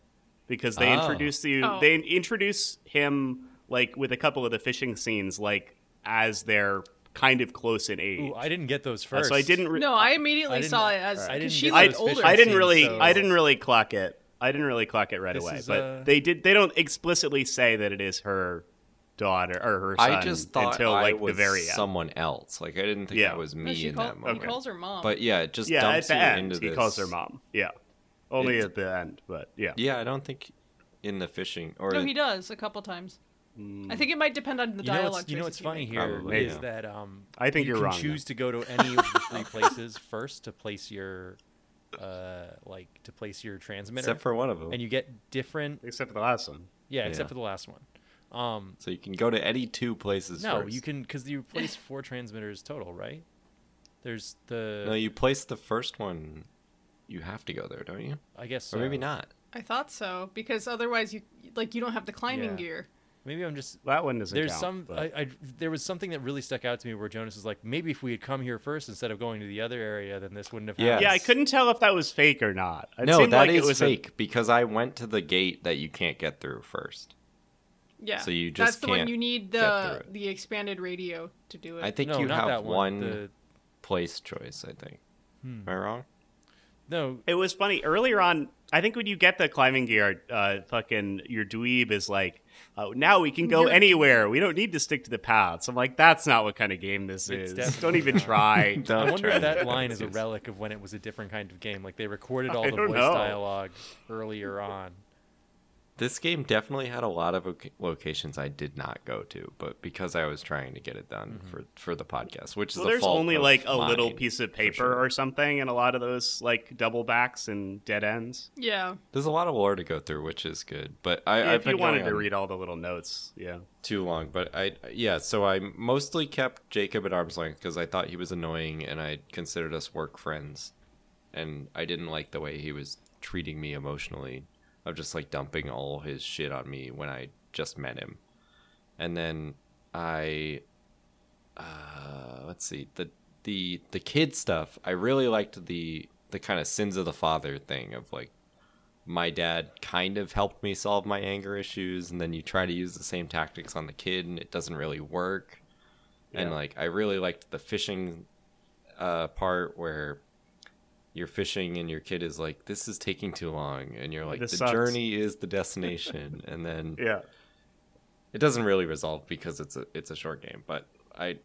Because they oh. introduce you, oh. they introduce him like with a couple of the fishing scenes, like as they're kind of close in age. Ooh, I didn't get those first, uh, so I didn't. Re- no, I immediately I saw it as because she looked older. I didn't really, scenes, so. I didn't really clock it. I didn't really clock it right this away. Is, but uh... they did. They don't explicitly say that it is her daughter or her son. I just thought until, I like, was the very someone else. Like I didn't think yeah. it was me no, she in call- that moment. He calls her mom, but yeah, it just yeah, dumps at the you end, into this. He calls her mom. Yeah. Only it's, at the end, but yeah. Yeah, I don't think in the fishing or no, he does a couple times. Mm. I think it might depend on the you dialogue. Know you know what's funny here Probably, is yeah. that um, I think you you're can wrong, choose though. to go to any of the three places first to place your uh, like to place your transmitter, except for one of them, and you get different. Except for the last one. Yeah, yeah. except for the last one. Um, so you can go to any two places. No, first. you can because you place four transmitters total, right? There's the no, you place the first one. You have to go there, don't you? I guess so. Or maybe not. I thought so, because otherwise you like you don't have the climbing yeah. gear. Maybe I'm just... That one doesn't There's count, some. But... I, I, there was something that really stuck out to me where Jonas is like, maybe if we had come here first instead of going to the other area, then this wouldn't have happened. Yeah, yeah I couldn't tell if that was fake or not. It no, that like is it was fake, a... because I went to the gate that you can't get through first. Yeah, so you just that's the can't one you need the the expanded radio to do it. I think no, you have one, one the... place choice, I think. Hmm. Am I wrong? No, it was funny earlier on. I think when you get the climbing gear, uh, fucking your dweeb is like, oh, now we can go anywhere. We don't need to stick to the paths. I'm like, that's not what kind of game this it's is. Don't even try. don't I wonder try. if that line is a relic of when it was a different kind of game. Like, they recorded all the voice know. dialogue earlier on. This game definitely had a lot of loc- locations I did not go to, but because I was trying to get it done mm-hmm. for, for the podcast, which is well, a there's fault only like a mine, little piece of paper sure. or something, and a lot of those like double backs and dead ends. Yeah, there's a lot of lore to go through, which is good. But I yeah, if you wanted to read all the little notes, yeah, too long. But I yeah, so I mostly kept Jacob at arm's length because I thought he was annoying, and I considered us work friends, and I didn't like the way he was treating me emotionally. Of just like dumping all his shit on me when I just met him. And then I, uh, let's see, the the the kid stuff. I really liked the the kind of sins of the father thing of like, my dad kind of helped me solve my anger issues, and then you try to use the same tactics on the kid, and it doesn't really work. Yeah. And like, I really liked the fishing uh, part where. You're fishing and your kid is like, this is taking too long. And you're like, this the sucks. Journey is the destination. And then yeah, it doesn't really resolve because it's a, it's a short game. But I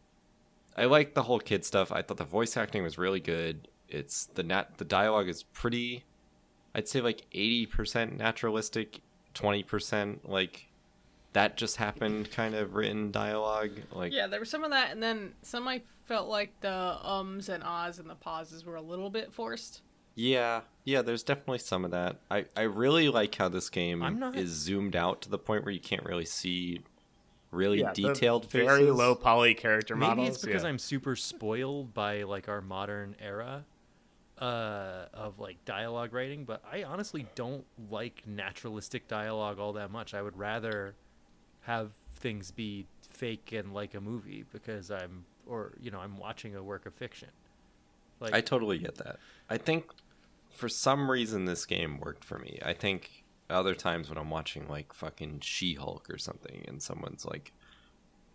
I like the whole kid stuff. I thought the voice acting was really good. It's the nat- the dialogue is pretty, I'd say like eighty percent naturalistic, twenty percent like that just happened kind of written dialogue. Like yeah, there was some of that. And then some like, felt like the ums and ahs and the pauses were a little bit forced. Yeah, yeah, there's definitely some of that. I, I really like how this game not... is zoomed out to the point where you can't really see really yeah, detailed faces. Very low poly character Maybe models. Maybe it's because yeah. I'm super spoiled by like our modern era uh, of like dialogue writing, but I honestly don't like naturalistic dialogue all that much. I would rather have things be fake and like a movie because I'm or you know I'm watching a work of fiction. Like, I totally get that. I think for some reason this game worked for me. I think other times when I'm watching like fucking She-Hulk or something and someone's like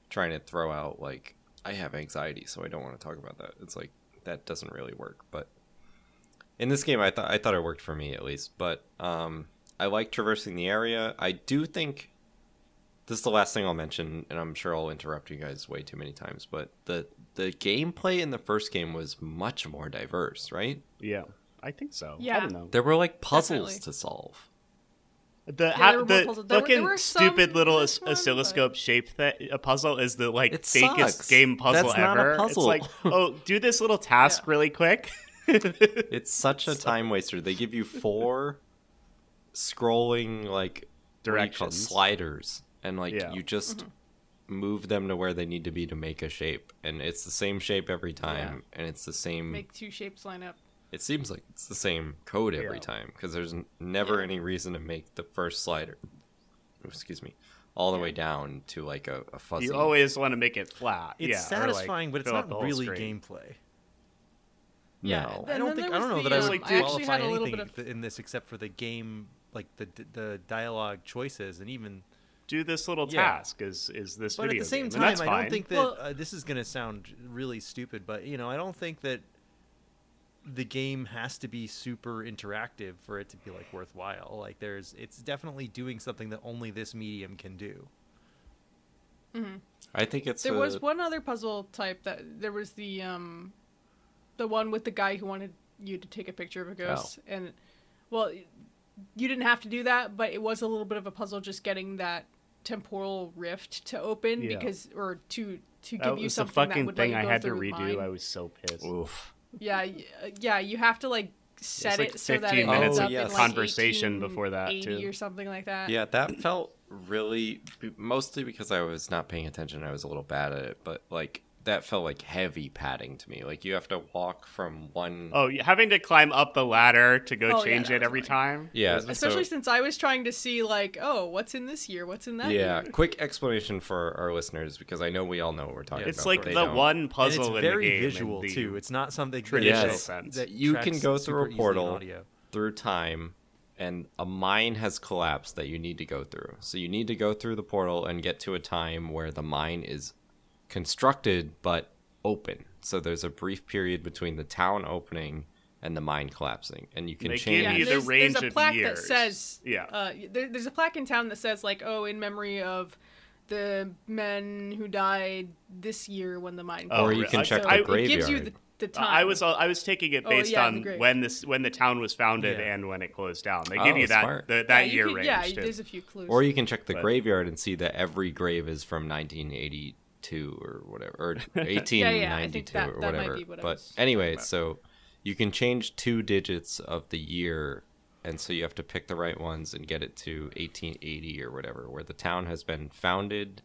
trying to throw out like I have anxiety so I don't want to talk about that. It's like that doesn't really work, but in this game I thought I thought it worked for me at least, but um I like traversing the area. I do think this is the last thing I'll mention, and I'm sure I'll interrupt you guys way too many times, but the, the gameplay in the first game was much more diverse, right? Yeah, I think so. Yeah. I don't know. There were, like, puzzles Definitely. to solve. The, yeah, ha- the fucking were, stupid little os- one, oscilloscope-shaped th- a puzzle is the, like, fakest game puzzle That's ever. Not a puzzle. It's like, oh, do this little task yeah. really quick. It's such a time waster. They give you four scrolling, like, directions sliders. And, like, yeah. you just mm-hmm. move them to where they need to be to make a shape. And it's the same shape every time. Yeah. And it's the same... Make two shapes line up. It seems like it's the same code every yeah. time. Because there's n- never yeah. any reason to make the first slider... Excuse me. All the yeah. way down to, like, a, a fuzzy... You always want to make it flat. It's yeah, satisfying, like, but it's not really screen. gameplay. Yeah. No. And I don't think... I don't know the, that I would um, qualify I anything of... in this except for the game... Like, the the dialogue choices and even... Do this little task yeah. is is this but video But at the same game. time, I don't think that... Well, uh, this is going to sound really stupid, but, you know, I don't think that the game has to be super interactive for it to be, like, worthwhile. Like, there's... It's definitely doing something that only this medium can do. Mm-hmm. I think it's... There a... was one other puzzle type that... There was the, um... The one with the guy who wanted you to take a picture of a ghost. Oh. And, well, you didn't have to do that, but it was a little bit of a puzzle just getting that... temporal rift to open yeah. because or to to give you something that would like go through the line. That was the fucking thing I had to redo. I was so pissed. Oof. Yeah, yeah, you have to like set it so that it ends up in like conversation before that too, or something like that. Yeah, that felt really mostly because I was not paying attention. I was a little bad at it, but like that felt like heavy padding to me. Like you have to walk from one... Oh, having to climb up the ladder to go oh, change yeah, it every annoying. time. Yeah. Especially so... since I was trying to see like, oh, what's in this year? What's in that yeah. year? Yeah. Quick explanation for our listeners, because I know we all know what we're talking it's about. It's like the don't. one puzzle in the game. It's very visual too. It's not something traditional yes, sense. That you can go through a portal through time and a mine has collapsed that you need to go through. So you need to go through the portal and get to a time where the mine is constructed but open, so there's a brief period between the town opening and the mine collapsing, and you can they change. Give you yeah. the there's, range there's a plaque of years. That says, yeah. Uh, there, there's a plaque in town that says like, oh, in memory of the men who died this year when the mine. Oh, or you can I, check so the graveyard. It gives you the, the time. I was I was taking it based oh, yeah, on when this when the town was founded yeah. and when it closed down. They give oh, you that the, that yeah, you year can, range. Yeah, too. There's a few clues. Or you can check the but, graveyard and see that every grave is from nineteen eighty-two or whatever, or eighteen ninety-two yeah, yeah, I think that, or whatever. That might be what but I was anyway, about. So. You can change two digits of the year, and so you have to pick the right ones and get it to eighteen eighty or whatever, where the town has been founded,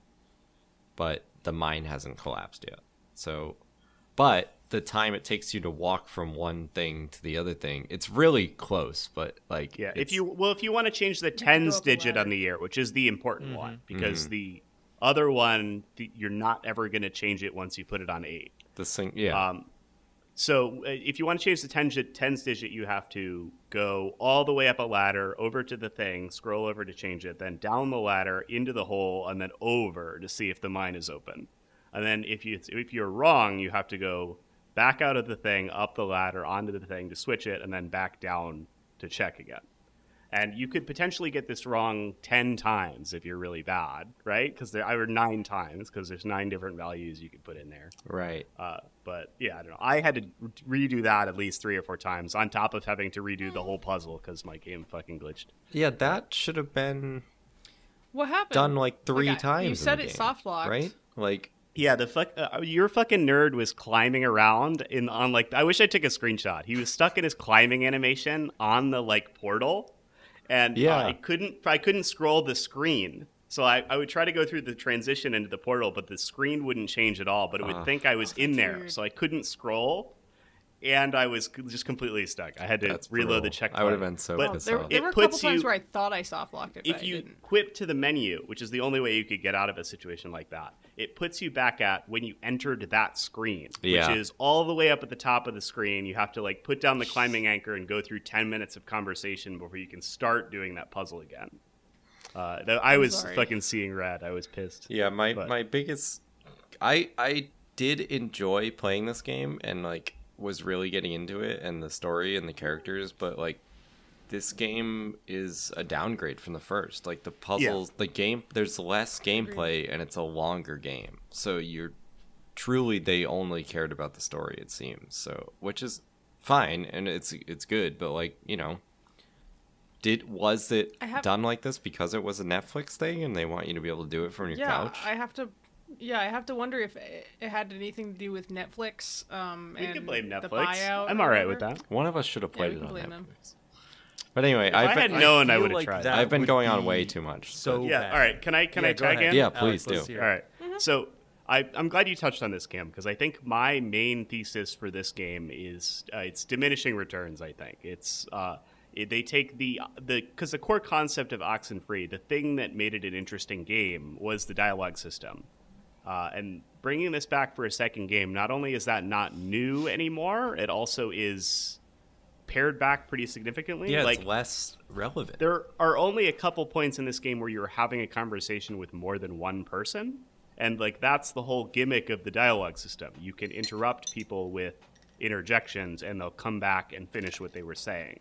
but the mine hasn't collapsed yet. So, but the time it takes you to walk from one thing to the other thing, it's really close, but like... Yeah, if you well, if you want to change the tens digit on the year, which is the important mm-hmm. one, because mm-hmm. the other one, you're not ever going to change it once you put it on eight. The thing, yeah. Um, So if you want to change the tens digit, you have to go all the way up a ladder, over to the thing, scroll over to change it, then down the ladder, into the hole, and then over to see if the mine is open. And then if, you, if you're wrong, you have to go back out of the thing, up the ladder, onto the thing to switch it, and then back down to check again. And you could potentially get this wrong ten times if you're really bad, right? Because there are nine times, because there's nine different values you could put in there. Right. Uh, but, yeah, I don't know. I had to redo that at least three or four times, on top of having to redo the whole puzzle because my game fucking glitched. Yeah, that should have been what happened? done like three okay. times You said in the it game, soft-locked. Right? Like... Yeah, the fuck, uh, your fucking nerd was climbing around in on, like... I wish I took a screenshot. He was stuck in his climbing animation on the, like, portal... And yeah. uh, I couldn't I couldn't scroll the screen. So I, I would try to go through the transition into the portal, but the screen wouldn't change at all. But it would uh, think I was oh, in there. Weird. So I couldn't scroll. And I was just completely stuck. I had to that's reload brutal. the checkpoint. I would have been so but pissed there, off. There were a couple you, times where I thought I soft-locked it, but If I you didn't. Quip to the menu, which is the only way you could get out of a situation like that, it puts you back at when you entered that screen, yeah. which is all the way up at the top of the screen. You have to like put down the climbing anchor and go through ten minutes of conversation before you can start doing that puzzle again. Uh, I was sorry. fucking seeing red. I was pissed. Yeah, my, my biggest... I I did enjoy playing this game and like... was really getting into it and the story and the characters, but like this game is a downgrade from the first. Like the puzzles, yeah. the game, there's less gameplay and it's a longer game. So you're truly, they only cared about the story, it seems. So, which is fine and it's it's good, but like, you know, did was it have, done like this because it was a Netflix thing and they want you to be able to do it from your yeah, couch? I have to Yeah, I have to wonder if it had anything to do with Netflix. Um, we and can blame Netflix. The buyout I'm all right with that. One of us should have played yeah, it on Netflix. Them. But anyway, if I've I had been, known I, I would have like tried. I've been going on way too much. So yeah, bad. all right. Can I can yeah, I tag in? Yeah, please Alex, do. All right. Mm-hmm. So I, I'm glad you touched on this, Cam, because I think my main thesis for this game is uh, it's diminishing returns. I think it's uh, it, they take the the because the core concept of Oxenfree, the thing that made it an interesting game, was the dialogue system. Uh, and bringing this back for a second game, not only is that not new anymore, it also is pared back pretty significantly. Yeah, like, it's less relevant. There are only a couple points in this game where you're having a conversation with more than one person. And like that's the whole gimmick of the dialogue system. You can interrupt people with interjections and they'll come back and finish what they were saying.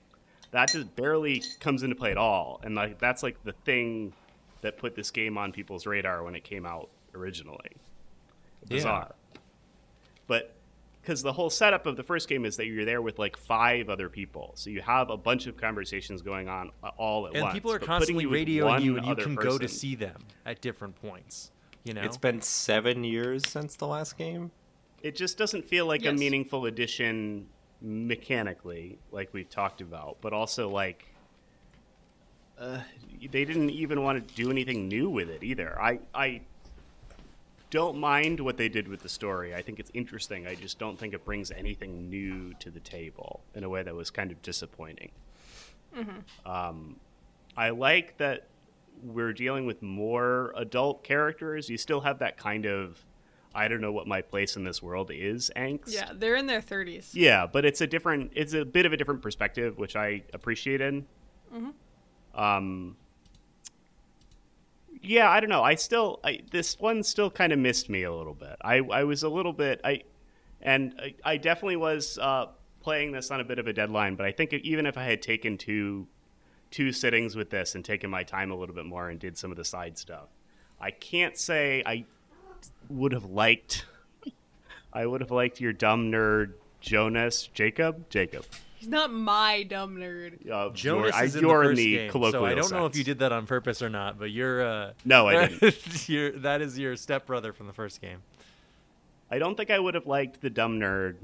That just barely comes into play at all. And like that's like the thing that put this game on people's radar when it came out. Originally bizarre yeah. But because the whole setup of the first game is that you're there with like five other people, so you have a bunch of conversations going on all at and once and people are constantly radioing you, you and you can person. go to see them at different points. You know, it's been seven years since the last game. It just doesn't feel like yes. a meaningful addition mechanically, like we've talked about, but also like uh, they didn't even want to do anything new with it either. I I don't mind what they did with the story. I think it's interesting. I just don't think it brings anything new to the table in a way that was kind of disappointing. Mm-hmm. Um, I like that we're dealing with more adult characters. You still have that kind of, I don't know what my place in this world is, angst. Yeah, they're in their thirties. Yeah, but it's a different, it's a bit of a different perspective, which I appreciated. Mm-hmm. Um, Yeah, I don't know. I still I, this one still kind of missed me a little bit. I, I was a little bit I, and I, I definitely was uh, playing this on a bit of a deadline, but I think even if I had taken two two sittings with this and taken my time a little bit more and did some of the side stuff, I can't say I would have liked I would have liked your dumb nerd Jonas Jacob Jacob. He's not my dumb nerd. Uh, Jonas you're, is in you're the, first in the game, colloquial so I don't sense. Know if you did that on purpose or not, but you're... Uh, no, I didn't. You're, that is your stepbrother from the first game. I don't think I would have liked the dumb nerd.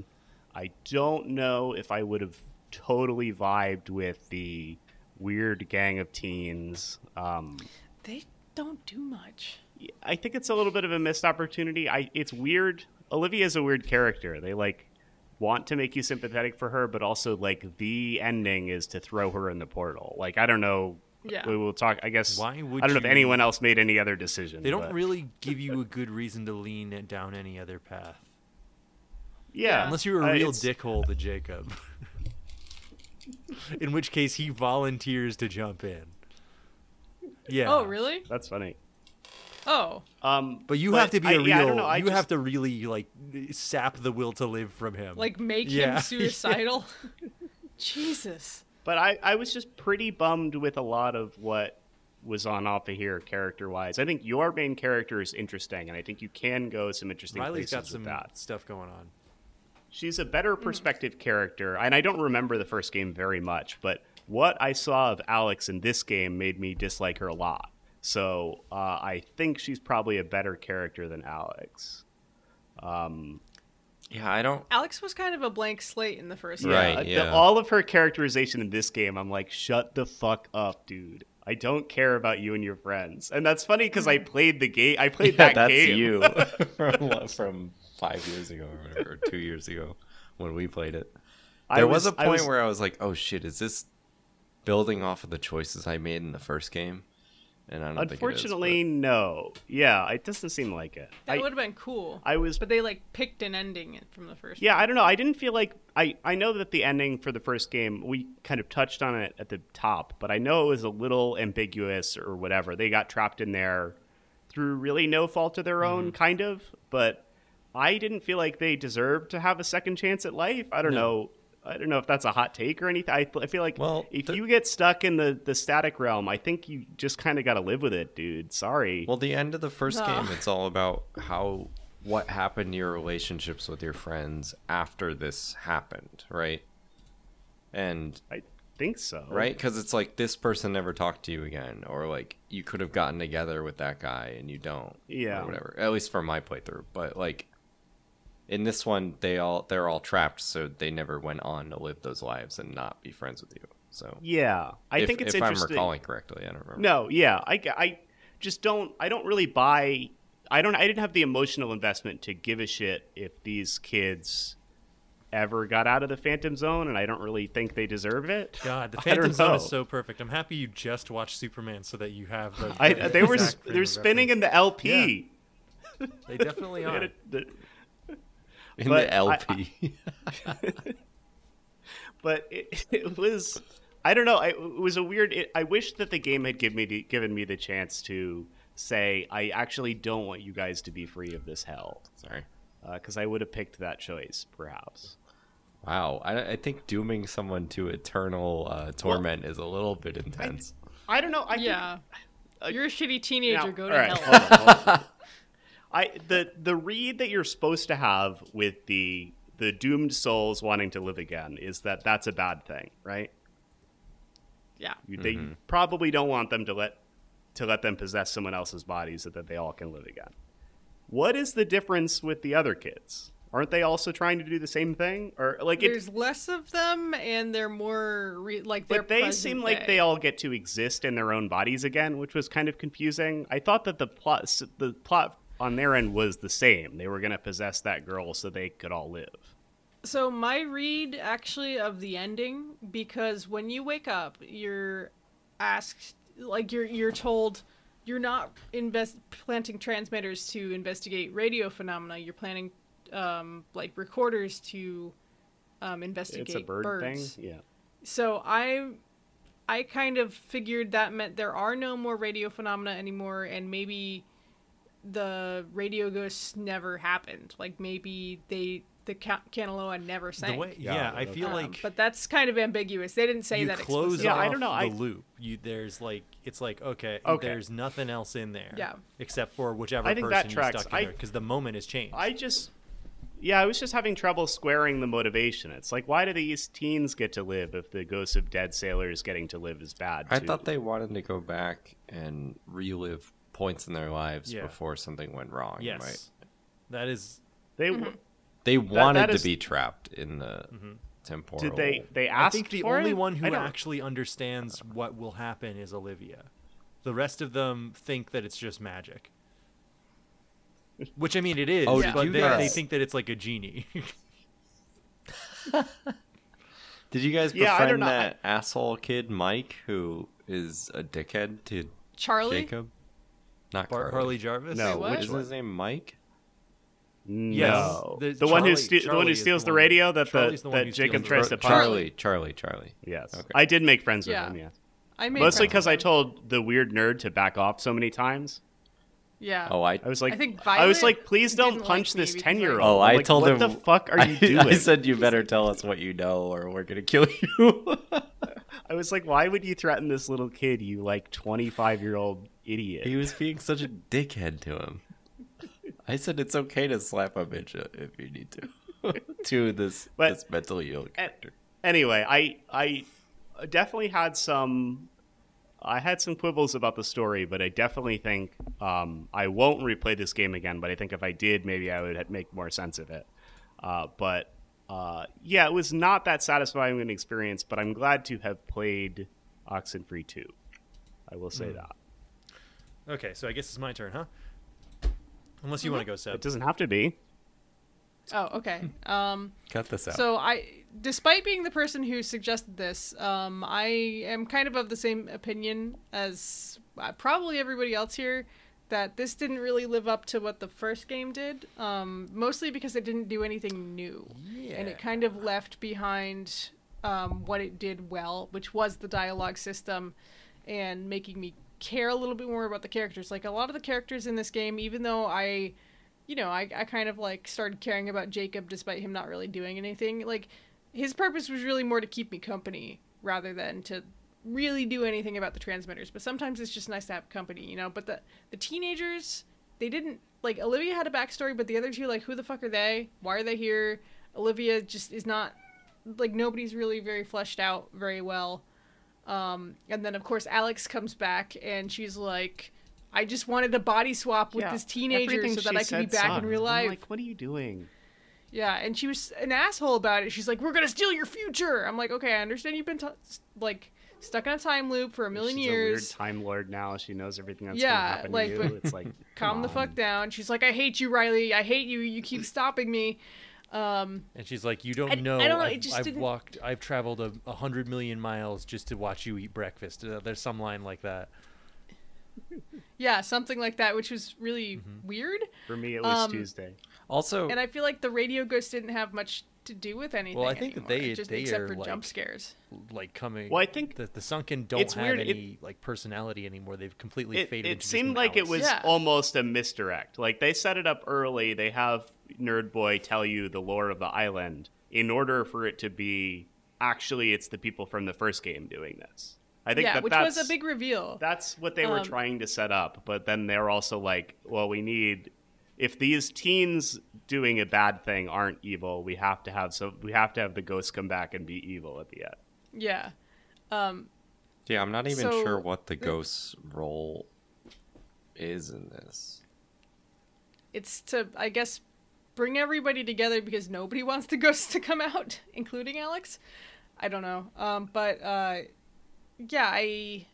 I don't know if I would have totally vibed with the weird gang of teens. Um, they don't do much. I think it's a little bit of a missed opportunity. I It's weird. Olivia's a weird character. They, like... want to make you sympathetic for her, but also like the ending is to throw her in the portal. Like, I don't know. Yeah. We will talk, I guess. Why would I don't you, know if anyone else made any other decision. They don't but. really give you a good reason to lean down any other path. Yeah. Unless you're a uh, real dickhole to Jacob. In which case he volunteers to jump in. Yeah. Oh, really? That's funny. Oh, um, but you but have to be I, a real. Yeah, I don't know. I you just, have to really like sap the will to live from him. Like make yeah. him suicidal. Jesus. But I, I was just pretty bummed with a lot of what was on off of here character wise. I think your main character is interesting, and I think you can go some interesting Riley's places got some with that stuff going on. She's a better perspective mm. character, and I don't remember the first game very much, but what I saw of Alex in this game made me dislike her a lot. So uh, I think she's probably a better character than Alex. Um, yeah, I don't... Alex was kind of a blank slate in the first game. Right, yeah. The, all of her characterization in this game, I'm like, shut the fuck up, dude. I don't care about you and your friends. And that's funny because I played the game. I played yeah, that that's game. That's you from, from five years ago or whatever, or two years ago when we played it. There I was, was a point I was, where I was like, oh shit, is this building off of the choices I made in the first game? And I don't Unfortunately, think it is, no. Yeah, it doesn't seem like it. That would have been cool. I was, but they like picked an ending from the first. Yeah, game. I don't know. I didn't feel like I. I know that the ending for the first game, we kind of touched on it at the top, but I know it was a little ambiguous or whatever. They got trapped in there through really no fault of their mm-hmm. own, kind of. But I didn't feel like they deserved to have a second chance at life. I don't no. know. I don't know if that's a hot take or anything. I, th- I feel like well, if the- you get stuck in the, the static realm, I think you just kind of got to live with it, dude. Sorry. Well, the end of the first no. game, it's all about how what happened to your relationships with your friends after this happened, right? And I think so. Right? Because it's like this person never talked to you again, or like you could have gotten together with that guy and you don't. Yeah. Or whatever. At least for my playthrough. But like... in this one, they all they're all trapped, so they never went on to live those lives and not be friends with you. So yeah, I if, think it's if interesting. If I'm recalling correctly, I don't remember. No, yeah, I, I just don't. I don't really buy. I don't. I didn't have the emotional investment to give a shit if these kids ever got out of the Phantom Zone, and I don't really think they deserve it. God, the Phantom Zone is so perfect. I'm happy you just watched Superman so that you have. The, the I, they were they're spinning reference. In the L P. Yeah. They definitely are. they a, the, In but the L P. I, I, but it, it was, I don't know, I, it was a weird, it, I wish that the game had give me the, given me the chance to say, I actually don't want you guys to be free of this hell. Sorry. Because uh, I would have picked that choice, perhaps. Wow. I, I think dooming someone to eternal uh, torment well, is a little bit intense. I, I don't know. I yeah. Think, uh, You're a shitty teenager. Now, go to right, hell. Hold on, hold on. I the the read that you're supposed to have with the the doomed souls wanting to live again is that that's a bad thing, right? Yeah. You, they mm-hmm. probably don't want them to let to let them possess someone else's bodies so that they all can live again. What is the difference with the other kids? Aren't they also trying to do the same thing? Or like it, there's less of them and they're more re, like they're but they seem day. Like they all get to exist in their own bodies again, which was kind of confusing. I thought that the plot the plot. on their end was the same. They were going to possess that girl so they could all live. So my read actually of the ending, because when you wake up, you're asked, like you're you're told you're not invest planting transmitters to investigate radio phenomena. You're planting um, like recorders to um, investigate it's a bird birds. Thing? Yeah. So I I kind of figured that meant there are no more radio phenomena anymore, and maybe the radio ghosts never happened. Like maybe they the ca- Canaloa never sank. The way, yeah, yeah, I feel um, like... But that's kind of ambiguous. They didn't say that explicitly. Yeah, I don't know. You close off the loop. You, there's like, it's like, okay, okay, there's nothing else in there. Yeah. Except for whichever I think person that tracks. You stuck in I, there, because the moment has changed. I just... Yeah, I was just having trouble squaring the motivation. It's like, why do these teens get to live if the ghosts of dead sailors getting to live is bad, too? I thought they wanted to go back and relive points in their lives yeah. before something went wrong, yes. right? That is... They mm-hmm. they wanted that, that is... to be trapped in the mm-hmm. temporal... Did they, they ask for it? I think the only it? one who actually understands what will happen is Olivia. The rest of them think that it's just magic. Which, I mean, it is, oh, but they, guys... they think that it's like a genie. Did you guys yeah, befriend that I... asshole kid, Mike, who is a dickhead to Charlie? Jacob? Not Bart, Carly. Harley Jarvis? No. Wait, which is his name, Mike? No. Yes. The, the, Charlie, one who ste- the one who steals the, the radio that the, the that Jacob tries to pirate? Charlie, Charlie, Charlie. Yes. Okay. I did make friends with yeah. him, yeah. I made Mostly because I told the weird nerd to back off so many times. Yeah. Oh, I, I was like, I, think I was like, please don't punch like this ten-year-old. Oh, I like, told what him. What the fuck are you I, doing? I said, you better tell us what you know, or we're gonna kill you. I was like, why would you threaten this little kid? You like twenty-five-year-old idiot. He was being such a dickhead to him. I said it's okay to slap a bitch if you need to. to this but, this mentally ill character. Anyway, I I definitely had some. I had some quibbles about the story, but I definitely think um, I won't replay this game again, but I think if I did, maybe I would make more sense of it. Uh, but uh, yeah, it was not that satisfying an experience, but I'm glad to have played Oxenfree two. I will say mm. that. Okay, so I guess it's my turn, huh? Unless you mm-hmm. want to go, Seb. It doesn't have to be. Oh, okay. Um, Cut this out. So I, despite being the person who suggested this, um, I am kind of of the same opinion as probably everybody else here, that this didn't really live up to what the first game did, um, mostly because it didn't do anything new. Yeah. And it kind of left behind um, what it did well, which was the dialogue system and making me care a little bit more about the characters. Like, a lot of the characters in this game, even though I... You know, I, I kind of, like, started caring about Jacob despite him not really doing anything. Like, his purpose was really more to keep me company rather than to really do anything about the transmitters. But sometimes it's just nice to have company, you know? But the, the teenagers, they didn't... Like, Olivia had a backstory, but the other two, like, who the fuck are they? Why are they here? Olivia just is not... Like, nobody's really very fleshed out very well. Um, and then, of course, Alex comes back, and she's like... I just wanted a body swap with yeah, this teenager so that I could be back sucked. in real life. I'm like, what are you doing? Yeah, and she was an asshole about it. She's like, we're going to steal your future. I'm like, okay, I understand you've been t- like stuck in a time loop for a million She's years. She's a weird time lord now. She knows everything that's yeah, going to happen like, to you. It's like, calm on. the fuck down. She's like, I hate you, Riley. I hate you. You keep stopping me. Um, and she's like, you don't I, know. I don't know. I've, it just I've didn't... walked, I've traveled a, a hundred million miles just to watch you eat breakfast. Uh, there's some line like that. Yeah, something like that, which was really mm-hmm. weird. For me, it was um, Tuesday. Also, and I feel like the radio ghost didn't have much to do with anything. Well, I think anymore, that they, just, they except are for like, jump scares. Like coming. Well, I think the, the sunken don't have weird. any it, like personality anymore. They've completely it, faded. It into seemed like it was yeah. almost a misdirect. Like they set it up early. They have Nerd Boy tell you the lore of the island in order for it to be actually it's the people from the first game doing this. I think yeah, that which that's, was a big reveal. That's what they um, were trying to set up. But then they're also like, well, we need, if these teens doing a bad thing aren't evil, we have to have so we have to have the ghosts come back and be evil at the end. Yeah. Um, yeah, I'm not even so, sure what the ghost's role is in this. It's to, I guess, bring everybody together because nobody wants the ghosts to come out, including Alex. I don't know. Um, but... Uh, Yeah, I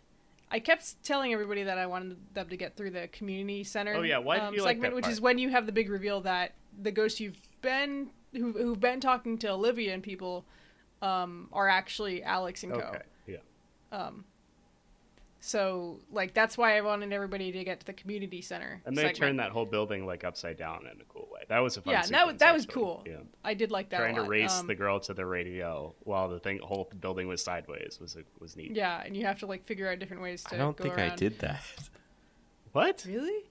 I kept telling everybody that I wanted them to get through the community center oh, yeah. Why do um, you segment, like that part? Which is when you have the big reveal that the ghosts you've been who who've been talking to Olivia and people um, are actually Alex and okay. Co. Okay. Yeah. Um. So like that's why I wanted everybody to get to the community center. And they segment. turned that whole building like upside down in a cool way. That was a fun yeah. Sequence, that was, that was cool. Yeah. I did like that. Trying a lot. to race um, the girl to the radio while the thing whole building was sideways was was neat. Yeah, and you have to like figure out different ways to. I don't go think around. I did that. What? Really?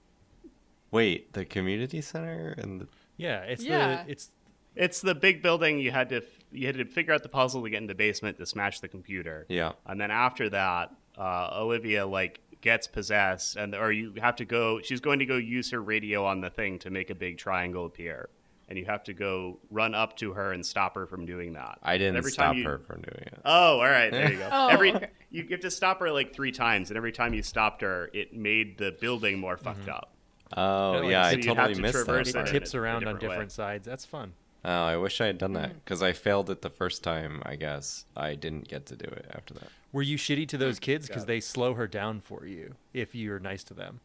Wait, the community center and the... yeah, it's yeah. the it's It's the big building. You had to you had to figure out the puzzle to get in the basement to smash the computer. Yeah. And then after that, uh, Olivia like gets possessed, and or you have to go. She's going to go use her radio on the thing to make a big triangle appear, and you have to go run up to her and stop her from doing that. I didn't every stop time you, her from doing it. Oh, all right, there you go. oh, every okay. You have to stop her like three times, and every time you stopped her, it made the building more fucked mm-hmm. up. Oh, really? yeah, so I totally to missed that. It tips around different on different way. sides. That's fun. Oh, I wish I had done that, because I failed it the first time, I guess. I didn't get to do it after that. Were you shitty to those kids? Because they slow her down for you if you're nice to them.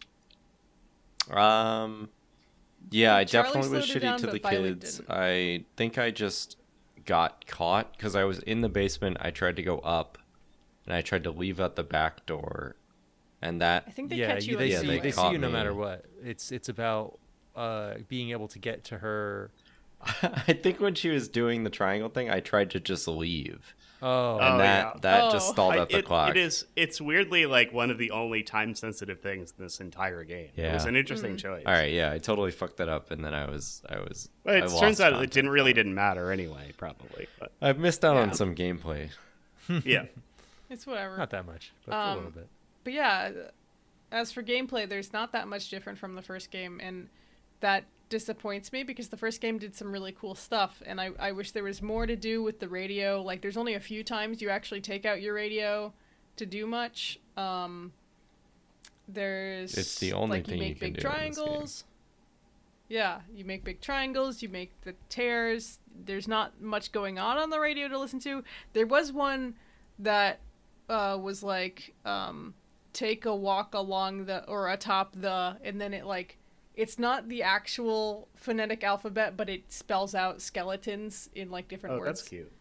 Um, Yeah, I Charlie definitely was shitty down, to the kids. Didn't. I think I just got caught, because I was in the basement. I tried to go up, and I tried to leave out the back door. And that... I think they yeah, catch you. They, yeah, see, they, they see you no matter what. It's, it's about uh, being able to get to her... I think when she was doing the triangle thing, I tried to just leave. Oh, and that yeah. that oh. just stalled out the it, clock. It is. It's weirdly like one of the only time-sensitive things in this entire game. Yeah. It was an interesting mm. choice. All right, yeah, I totally fucked that up, and then I was, I was. But it I turns out contact. it didn't really didn't matter anyway. Probably. But, I've missed out yeah. on some gameplay. yeah, it's whatever. Not that much, but um, a little bit. But yeah, as for gameplay, there's not that much different from the first game, and that disappoints me, because the first game did some really cool stuff, and I, I wish there was more to do with the radio. Like, there's only a few times you actually take out your radio to do much. Um, there's it's the only like, thing you make you can big do triangles. Yeah, you make big triangles, you make the tears. There's not much going on on the radio to listen to. There was one that uh, was like um, take a walk along the or atop the, and then it like. It's not the actual phonetic alphabet, but it spells out skeletons in, like, different oh, words. Oh, that's cute.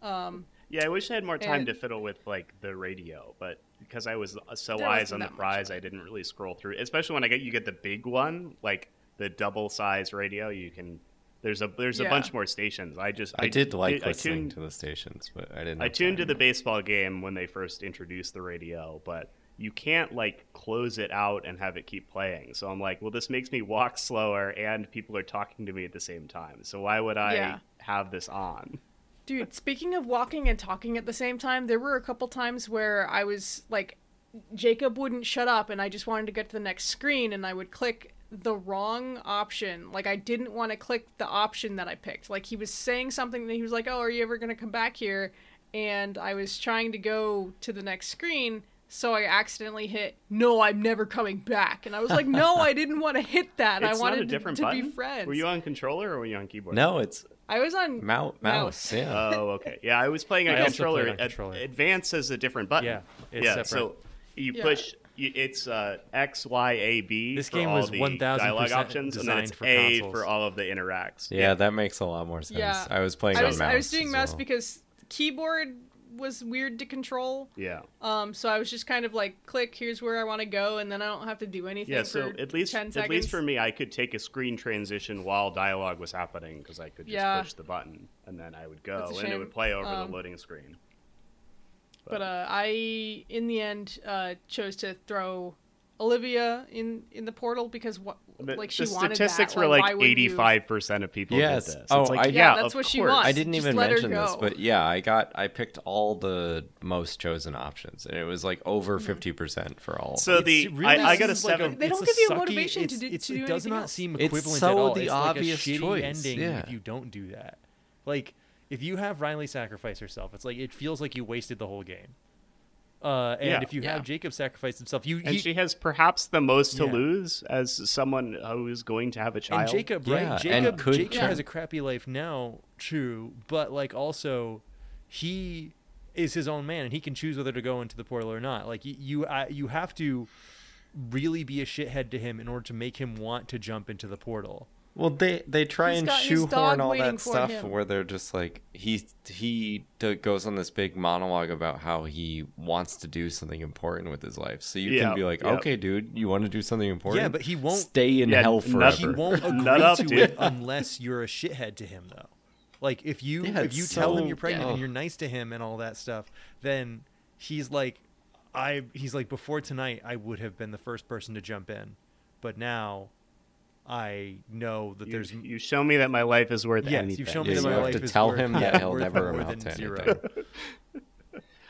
Um, yeah, I wish I had more time and, to fiddle with, like, the radio, but because I was so eyes on the prize, I didn't really scroll through. Especially when I get you get the big one, like, the double-size radio, you can... There's a there's yeah. a bunch more stations. I just I, I did like I, listening I tuned, to the stations, but I didn't... I tuned to the baseball game when they first introduced the radio, but... You can't, like, close it out and have it keep playing. So I'm like, well, this makes me walk slower, and people are talking to me at the same time. So why would I yeah. have this on? Dude, speaking of walking and talking at the same time, there were a couple times where I was, like, Jacob wouldn't shut up, and I just wanted to get to the next screen, and I would click the wrong option. Like, I didn't want to click the option that I picked. Like, he was saying something, and he was like, oh, are you ever going to come back here? And I was trying to go to the next screen... So I accidentally hit, no, I'm never coming back. And I was like, no, I didn't want to hit that. It's I wanted to, to be friends. Were you on controller or were you on keyboard? No, it's... I was on mouse. mouse. Yeah. Oh, okay. Yeah, I was playing on controller. Played on controller. Advance is a different button. Yeah, it's yeah, separate. So you yeah. push, you, it's uh, X, Y, A, B this for game all was the dialogue options. And then it's for A consoles. For all of the interacts. Yeah, yeah, that makes a lot more sense. Yeah. I was playing I on was, mouse I was doing mouse well. Because keyboard... was weird to control. Yeah. Um. So I was just kind of like, click. Here's where I want to go, and then I don't have to do anything. Yeah. So for at least, ten seconds. At least for me, I could take a screen transition while dialogue was happening because I could just yeah. push the button, and then I would go, and it would play over um, the loading screen. But, but uh, I, in the end, uh, chose to throw Olivia in, in the portal because what like she wanted that. The statistics were like eighty-five percent you... of people yes. did this. Oh, it's like, I, yeah, yeah, that's what she wants. I didn't even mention this, but yeah, I got I picked all the most chosen options, and it was like over fifty percent for all. So it's the really, I, I got a seven. Like a, they don't give you a motivation sucky, to do. It's, to do it does not else. Seem equivalent it's so at all. The it's obvious like a shitty choice. Ending yeah. if you don't do that. Like if you have Riley sacrifice herself, it's like it feels like you wasted the whole game. Uh, and yeah, if you yeah. have Jacob sacrifice himself, you, you and she has perhaps the most to yeah. lose as someone who is going to have a child. And Jacob, right? Yeah, Jacob, and Jacob has a crappy life now, true, but like also, he is his own man, and he can choose whether to go into the portal or not. Like you, I, you have to really be a shithead to him in order to make him want to jump into the portal. Well, they, they try He's and shoehorn all that stuff him. Where they're just like, he he goes on this big monologue about how he wants to do something important with his life. So you yeah, can be like, yeah. okay, dude, you want to do something important? Yeah, but he won't stay in yeah, hell forever. He won't agree up, to dude. It unless you're a shithead to him, though. Like, if you yeah, if you so, tell him you're pregnant yeah. and you're nice to him and all that stuff, then he's like, I he's like, before tonight, I would have been the first person to jump in. But now... I know that you, there's. You show me that my life is worth yes, anything. Yes, you show me yeah, that my life is worth. You have to tell him that he'll never amount to anything.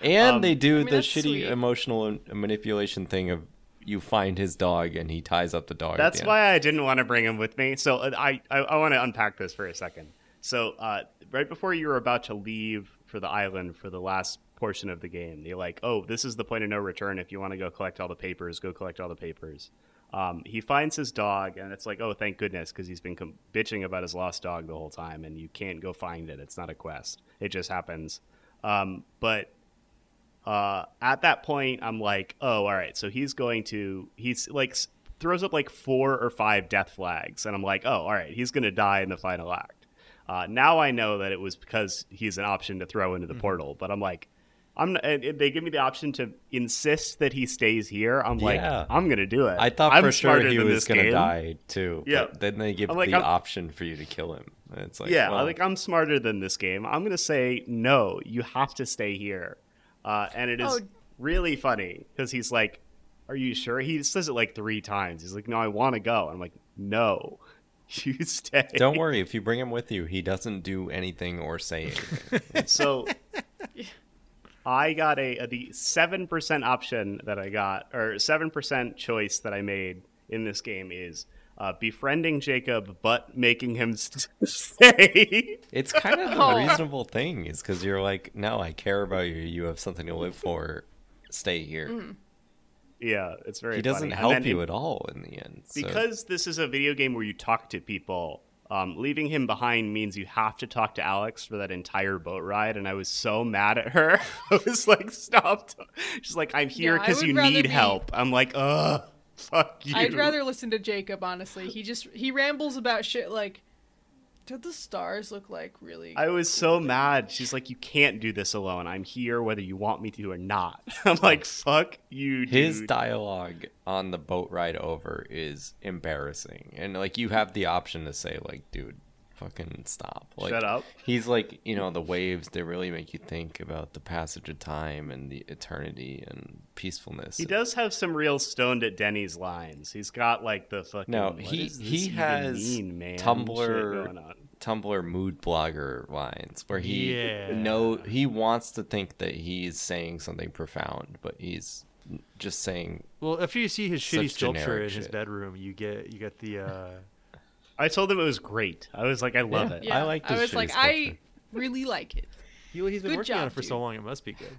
And um, they do I mean, the shitty sweet. emotional manipulation thing of you find his dog and he ties up the dog. That's why end. I didn't want to bring him with me. So I I, I want to unpack this for a second. So uh, right before you were about to leave for the island for the last portion of the game, they're like, "Oh, this is the point of no return. If you want to go collect all the papers, go collect all the papers." Um, he finds his dog, and it's like, oh, thank goodness, because he's been com- bitching about his lost dog the whole time, and you can't go find it. It's not a quest. It just happens. Um, but uh, at that point, I'm like, oh, all right, so he's going to – he's like throws up like four or five death flags, and I'm like, oh, all right, he's going to die in the final act. Uh, now I know that it was because he's an option to throw into the mm-hmm. portal, but I'm like, I'm. They give me the option to insist that he stays here. I'm like, yeah. I'm gonna do it. I thought I'm for sure he was gonna game. die too. Yeah. But then they give like, the I'm, option for you to kill him. And it's like, yeah, well. like I'm smarter than this game. I'm gonna say no. You have to stay here. Uh, and it is oh. really funny because he's like, "Are you sure?" He says it like three times. He's like, "No, I want to go." I'm like, "No, you stay." Don't worry. If you bring him with you, he doesn't do anything or say anything. So. I got a, a the seven percent option that I got, or seven percent choice that I made in this game is uh, befriending Jacob, but making him st- stay. It's kind of a reasonable thing, is because you're like, no, I care about you. You have something to live for. Stay here. Mm. Yeah, it's very He doesn't funny. help you it, at all in the end. Because so. This is a video game where you talk to people. Um, leaving him behind means you have to talk to Alex for that entire boat ride, and I was so mad at her. I was like, "Stop!" She's like, "I'm here because yeah, you need be... help." I'm like, "Ugh, fuck you." I'd rather listen to Jacob. Honestly, he just he rambles about shit like, "Did the stars look like really?" I was cool so thing? mad. She's like, "You can't do this alone. I'm here whether you want me to or not." I'm like, "Fuck you, dude." His dialogue on the boat ride over is embarrassing, and like you have the option to say like, "Dude, fucking stop." Like, shut up. He's like, you know, the waves, they really make you think about the passage of time and the eternity and peacefulness. He and... does have some real stoned at Denny's lines. He's got like the fucking. No, what he does this he even has mean, man? Tumblr. Going on. Tumblr mood blogger lines where he yeah. know he wants to think that he's saying something profound, but he's just saying. Well, after you see his shitty sculpture in shit. his bedroom, you get you get the. Uh... I told him it was great. I was like, I love yeah. it. Yeah. I like. This I was like, sculpture. I really like it. He, he's been good working job, on it for dude. so long; it must be good.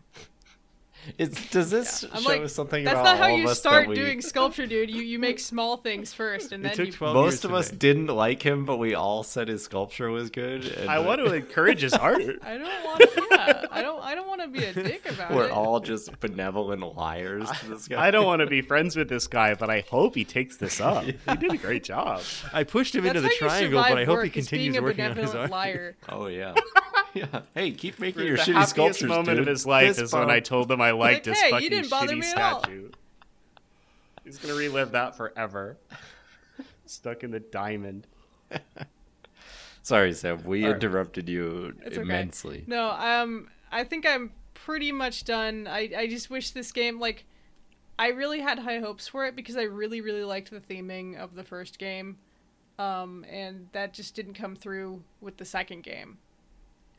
It's, does this yeah. show like, something about all of us? That's not how you start we... doing sculpture, dude. You you make small things first, and then you... Most of us make. didn't like him, but we all said his sculpture was good. And I want to encourage his art. I don't want to, yeah. I don't, I don't want to be a dick about We're it. We're all just benevolent liars to this guy. I don't want to be friends with this guy, but I hope he takes this up. Yeah. He did a great job. I pushed him that's into the triangle, but I hope he continues working on his art. Liar. Oh, yeah. Yeah. Hey, keep making your the shitty sculptures, dude. The happiest moment of his life is when I told him I liked his fucking shitty statue. He's going to relive that forever. Stuck in the diamond. Sorry, Sam. We interrupted you immensely. No, um, I think I'm pretty much done. I, I just wish this game, like, I really had high hopes for it because I really, really liked the theming of the first game. Um, and that just didn't come through with the second game.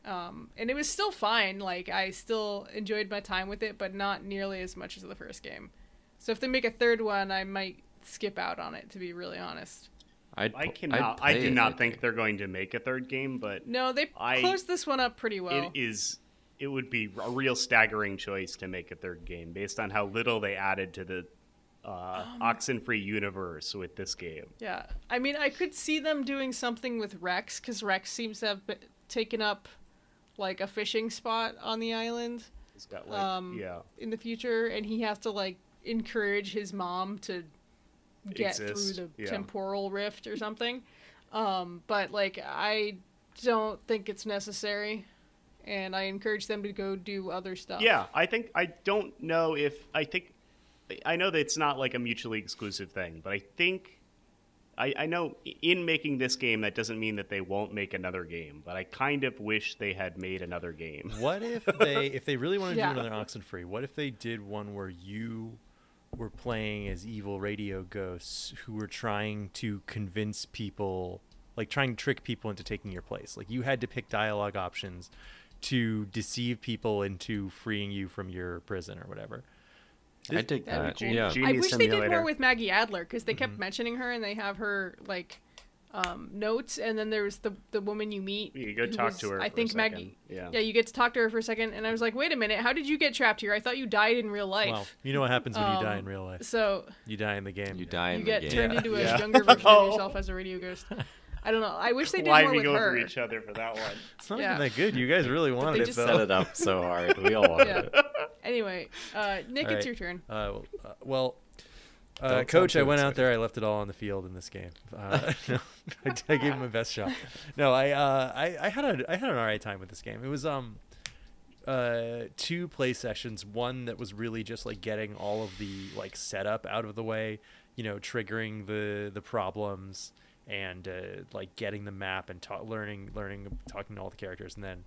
Um, and it was still fine. Like, I still enjoyed my time with it, but not nearly as much as the first game. So if they make a third one, I might skip out on it, to be really honest. I'd, I cannot. I do not think they're going to make a third game, but... No, they I, closed this one up pretty well. It is. It would be a real staggering choice to make a third game, based on how little they added to the uh, um, Oxenfree universe with this game. Yeah. I mean, I could see them doing something with Rex, because Rex seems to have been, taken up... like a fishing spot on the island. He's got like, um, yeah. in the future, and he has to like encourage his mom to get Exist. through the yeah. temporal rift or something. Um, but like, I don't think it's necessary, and I encourage them to go do other stuff. Yeah, I think I don't know if I think I know that it's not like a mutually exclusive thing, but I think. I, I know in making this game, that doesn't mean that they won't make another game, but I kind of wish they had made another game. What if they, if they really wanted to yeah. do another Oxenfree, what if they did one where you were playing as evil radio ghosts who were trying to convince people, like trying to trick people into taking your place. Like you had to pick dialogue options to deceive people into freeing you from your prison or whatever. This, I take that. Cool. Yeah. I wish simulator. They did more with Maggie Adler, because they kept mm-hmm. mentioning her, and they have her like um, notes, and then there's the the woman you meet. You go talk was, to her. I for think a Maggie. Yeah. yeah, you get to talk to her for a second, and I was like, wait a minute, how did you get trapped here? I thought you died in real life. Well, you know what happens when um, you die in real life. So you die in the game. You die in you the game. You get turned yeah. into a yeah. younger version oh. of yourself as a radio ghost. I don't know. I wish they did Why more with her. Why over each other for that one? It's not yeah. even that good. You guys really wanted it, though. Set it up so hard. We all wanted yeah. it. Anyway, uh, Nick, right. It's your turn. Uh, well, uh, Coach, I went out there. I left it all on the field in this game. Uh, no, I, I gave him my best shot. No, I, uh, I, I had a, I had an all right time with this game. It was um, uh, two play sessions. One that was really just like getting all of the like setup out of the way. You know, triggering the the problems. And uh, like getting the map and ta- learning, learning, talking to all the characters, and then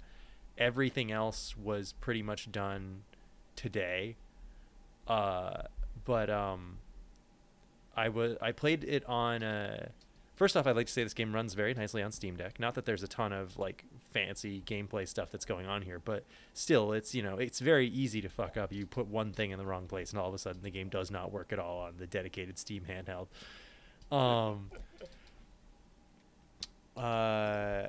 everything else was pretty much done today. Uh, but um, I was I played it on. Uh, first off, I'd like to say this game runs very nicely on Steam Deck. Not that there's a ton of like fancy gameplay stuff that's going on here, but still, it's you know it's very easy to fuck up. You put one thing in the wrong place, and all of a sudden the game does not work at all on the dedicated Steam handheld. Um. Uh,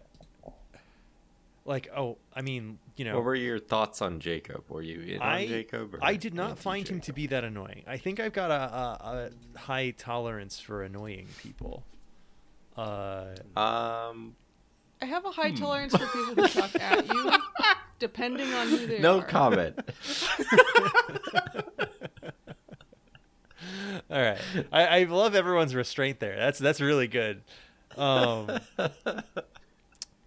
like oh, I mean, you know. What were your thoughts on Jacob? Were you in I, on Jacob? Or I did not find Jacob? him to be that annoying. I think I've got a, a, a high tolerance for annoying people. Uh, um, I have a high hmm. tolerance for people who talk at you, depending on who they no are. No comment. All right, I, I love everyone's restraint there. That's that's really good. um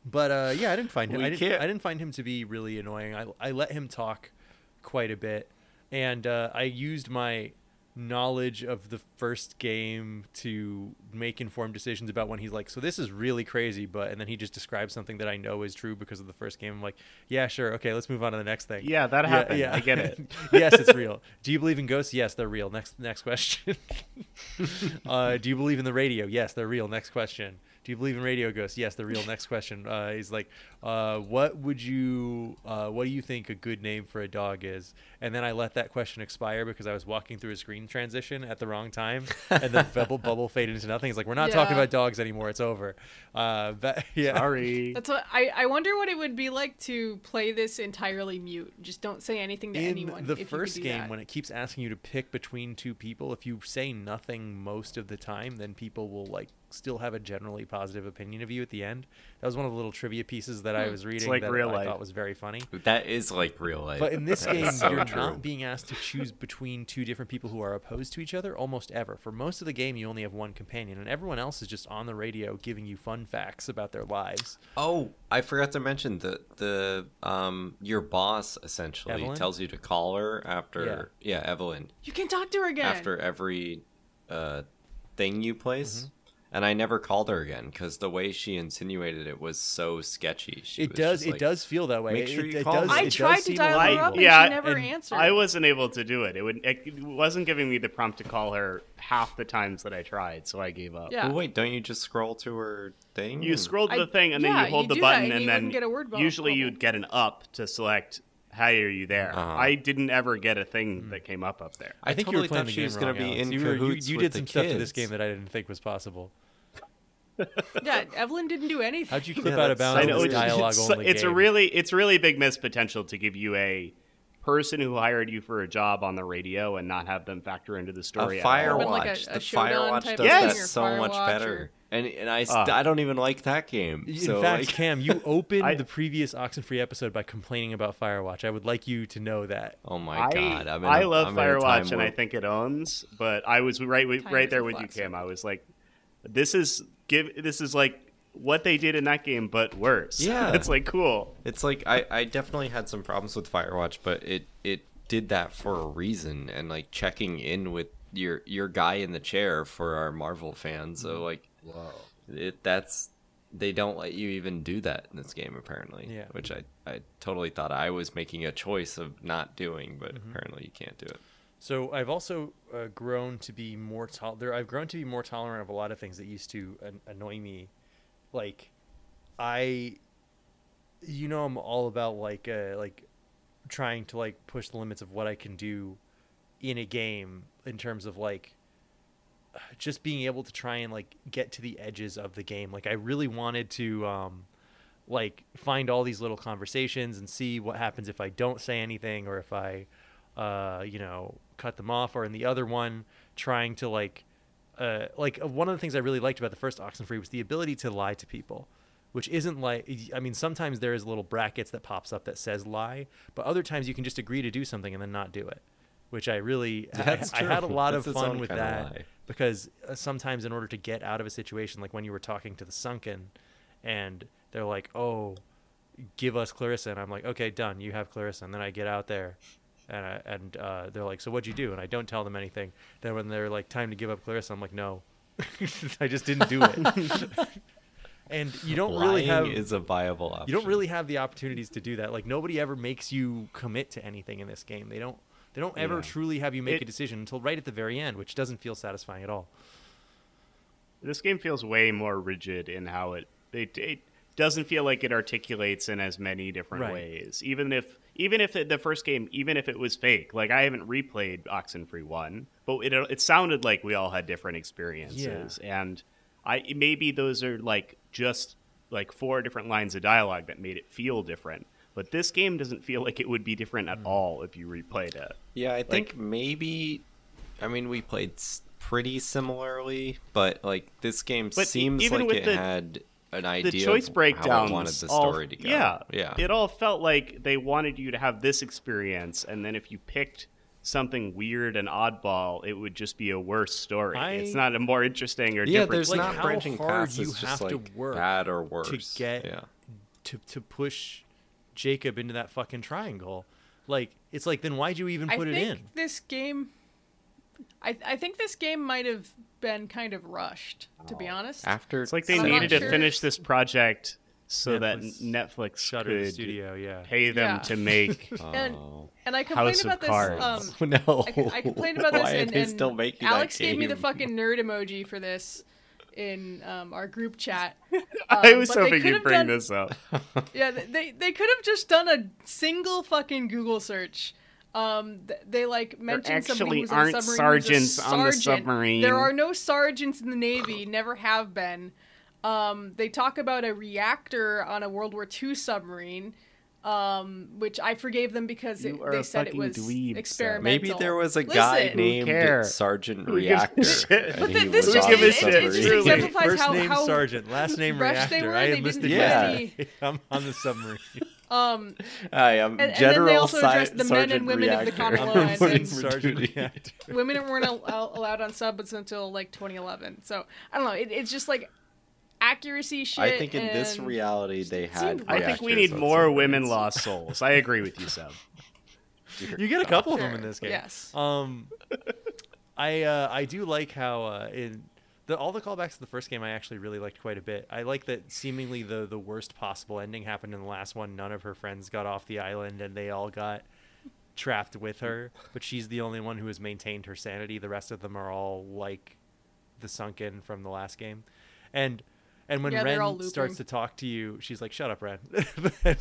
but uh yeah I didn't find him I didn't, I didn't find him to be really annoying. I, I let him talk quite a bit, and uh I used my knowledge of the first game to make informed decisions about when he's like, so this is really crazy, but and then he just describes something that I know is true because of the first game. I'm like, yeah, sure, okay, let's move on to the next thing. Yeah, that happened. Yeah, yeah. I get it. Yes, it's real. Do you believe in ghosts? Yes, they're real. Next next question. uh do you believe in the radio? Yes, they're real. Next question. Do you believe in radio ghosts? Yes, they're real. Next question. Uh, he's like, uh, what would you, uh, what do you think a good name for a dog is? And then I let that question expire because I was walking through a screen transition at the wrong time, and the bubble bubble faded into nothing. He's like, we're not yeah. talking about dogs anymore. It's over. Uh, but, yeah. Sorry. That's what I, I wonder what it would be like to play this entirely mute. Just don't say anything to in anyone. The first game, that. when it keeps asking you to pick between two people, if you say nothing most of the time, then people will like still have a generally positive opinion of you at the end. That was one of the little trivia pieces that I was reading like that I life. thought was very funny. That is like real life. But in this game, so you're true. not being asked to choose between two different people who are opposed to each other almost ever. For most of the game, you only have one companion, and everyone else is just on the radio giving you fun facts about their lives. Oh, I forgot to mention the the um your boss essentially Evelyn? tells you to call her after yeah. yeah, Evelyn. You can talk to her again. After every uh thing you place. Mm-hmm. And I never called her again because the way she insinuated it was so sketchy. She it does. It like, does feel that way. Make sure it, you it call. Does, I it tried does to dial her up, and yeah, she never and answered. I wasn't able to do it. It would. It wasn't giving me the prompt to call her half the times that I tried, so I gave up. Yeah. Well, wait, don't you just scroll to her thing? You scroll to the I, thing, and yeah, then you hold you the button, and, and then get a word usually problem. You'd get an up to select. Hey, are you there? Uh-huh. I didn't ever get a thing that came up up there. I, I think totally you were playing the game was wrong, be in you, were, you, you did some kids. stuff to this game that I didn't think was possible. Yeah, Evelyn didn't do anything. How'd you clip yeah, out of bounds? I know, it's, dialogue it's, only it's a really, it's really big missed potential to give you a person who hired you for a job on the radio and not have them factor into the story. A Firewatch, like a, a the Firewatch does yes. that so Firewatch much better. Or... And and I, st- uh, I don't even like that game. In so, fact, like... Cam, you opened I, the previous Oxenfree episode by complaining about Firewatch. I would like you to know that. Oh my I, god, I'm in I a, love I'm Firewatch and where... I think it owns. But I was right right time there with you, Cam. I was like, this is give this is like what they did in that game, but worse. Yeah, it's like cool. It's like I, I definitely had some problems with Firewatch, but it it did that for a reason. And like checking in with your your guy in the chair for our Marvel fans. So like. Wow, it that's they don't let you even do that in this game apparently. Yeah, which I, I totally thought I was making a choice of not doing, but mm-hmm. apparently you can't do it. So I've also uh, grown to be more to- there. I've grown to be more tolerant of a lot of things that used to an- annoy me. Like, I, you know, I'm all about like uh, like trying to like push the limits of what I can do in a game in terms of like just being able to try and like get to the edges of the game. Like, I really wanted to um, like find all these little conversations and see what happens if I don't say anything or if I, uh, you know, cut them off. Or in the other one, trying to like, uh, like one of the things I really liked about the first Oxenfree was the ability to lie to people, which isn't like, I mean, sometimes there is little brackets that pops up that says lie, but other times you can just agree to do something and then not do it, which I really, I, I had a lot That's of fun with that because sometimes in order to get out of a situation, like when you were talking to the Sunken and they're like, oh, give us Clarissa. And I'm like, okay, done. You have Clarissa. And then I get out there. And I, and uh, they're like, so what'd you do? And I don't tell them anything. Then when they're like, time to give up Clarissa, I'm like, no, I just didn't do it. And you don't Lying really have is a viable option. You don't really have the opportunities to do that. Like, nobody ever makes you commit to anything in this game. They don't. They don't ever yeah. truly have you make it, a decision until right at the very end, which doesn't feel satisfying at all. This game feels way more rigid in how it. It, it doesn't feel like it articulates in as many different right. ways, even if. Even if the first game, even if it was fake, like I haven't replayed Oxenfree one, but it it sounded like we all had different experiences, yeah. and I maybe those are like just like four different lines of dialogue that made it feel different. But this game doesn't feel like it would be different at all if you replayed it. Yeah, I think like, maybe, I mean, we played pretty similarly, but like this game seems like it the... had. An idea the choice breakdowns wanted the story all, to go. Yeah, yeah. It all felt like they wanted you to have this experience, and then if you picked something weird and oddball, it would just be a worse story. I, it's not a more interesting or yeah, different. Yeah, there's like not branching paths. You have like to work bad or worse to get yeah. to to push Jacob into that fucking triangle. Like, it's like, then why'd you even put I it think in? This game. I, I think this game might have been kind of rushed, to be honest. After it's like they needed sure. to finish this project so Netflix, that Netflix Shutter Studio, yeah, pay them yeah. to make. and, and I complained House about this. Cards. Um, no, I, I complained about this, and, and still Alex gave me the fucking nerd emoji for this in um, our group chat. Um, I was hoping you'd bring done, this up. yeah, they they could have just done a single fucking Google search. Um, they like mentioned somebody who's on a submarine. There actually aren't sergeants on the submarine. There are no sergeants in the Navy, never have been. Um, they talk about a reactor on a World War Two submarine, um, which I forgave them because it, they said it was dweeb, experimental. Maybe there was a Listen, guy named Sergeant Reactor. But the, this just it, it, it exemplifies First how, name how Sergeant, last name Reactor. I enlisted yeah. I'm on the submarine. Um, I am and, general and then they also addressed si- the Sergeant men and women Reactor. Of the Commonwealth and Sergeant women weren't al- allowed on subs until like twenty eleven. So I don't know. It, it's just like accuracy shit. I think in and... this reality they had. I think we need more women lost souls. I agree with you, Seb. You get a couple sure. of them in this game. Yes. Um, I uh, I do like how uh, in the all the callbacks to the first game I actually really liked quite a bit. I like that seemingly the the worst possible ending happened in the last one. None of her friends got off the island and they all got trapped with her, but she's the only one who has maintained her sanity. The rest of them are all like the Sunken from the last game. And and when yeah, Ren starts to talk to you, she's like, shut up, Ren.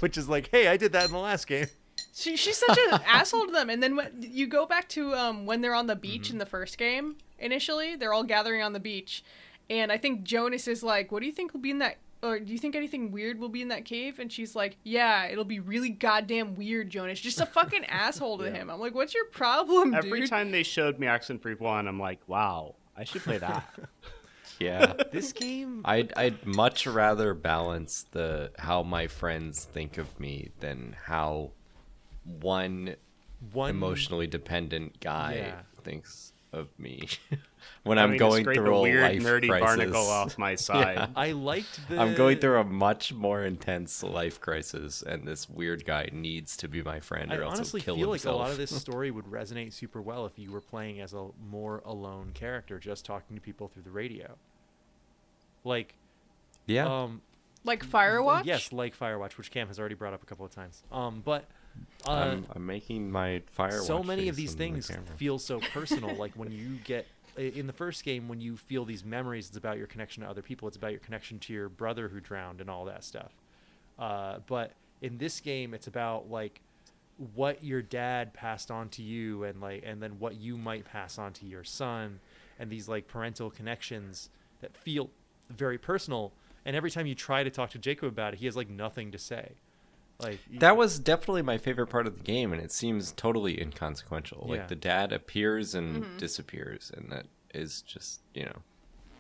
Which is like, hey, I did that in the last game. She She's such an asshole to them. And then when you go back to um, when they're on the beach mm-hmm. in the first game, initially, they're all gathering on the beach. And I think Jonas is like, what do you think will be in that? Or do you think anything weird will be in that cave? And she's like, yeah, it'll be really goddamn weird, Jonas. Just a fucking asshole to yeah. him. I'm like, what's your problem, Every dude? Every time they showed me Oxenfree one, I'm like, wow, I should play that. Yeah. This game I'd I'd much rather balance the how my friends think of me than how one one emotionally dependent guy yeah. thinks of me when I I'm mean, going through a weird life nerdy crisis. Barnacle off my side. Yeah. I liked the I'm going through a much more intense life crisis and this weird guy needs to be my friend or I else honestly he'll kill feel himself. Like a lot of this story would resonate super well if you were playing as a more alone character just talking to people through the radio. Like yeah. Um like Firewatch? Yes, like Firewatch, which Cam has already brought up a couple of times. Um but Uh, I'm, I'm making my Firewatch. So many of these things the feel so personal. Like when you get in the first game, when you feel these memories, it's about your connection to other people. It's about your connection to your brother who drowned and all that stuff. Uh, but in this game, it's about like what your dad passed on to you, and like, and then what you might pass on to your son, and these like parental connections that feel very personal. And every time you try to talk to Jacob about it, he has like nothing to say. Like that was definitely my favorite part of the game, and it seems totally inconsequential. Yeah. Like the dad appears and mm-hmm. disappears, and that is just, you know.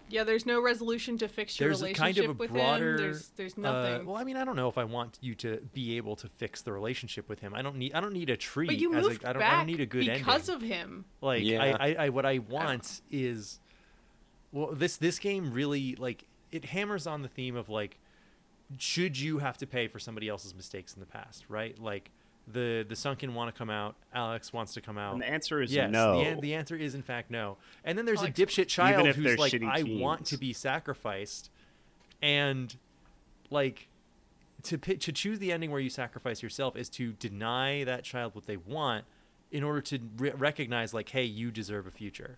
Yeah, there's no resolution to fix your there's relationship kind of with broader, him. There's there's nothing. Uh, well, I mean, I don't know if I want you to be able to fix the relationship with him. I don't need I don't need a tree. But you moved as a, I don't, back I don't need a good because ending. of him. Like yeah. I, I, I what I want I is well this this game really like it hammers on the theme of like, should you have to pay for somebody else's mistakes in the past, right? Like the the sunken want to come out, Alex wants to come out, and the answer is yes, no. The, an- the answer is in fact no. And then there's Alex, a dipshit child who's like, I teams. want to be sacrificed, and like to p- to choose the ending where you sacrifice yourself is to deny that child what they want in order to re- recognize like, hey, you deserve a future.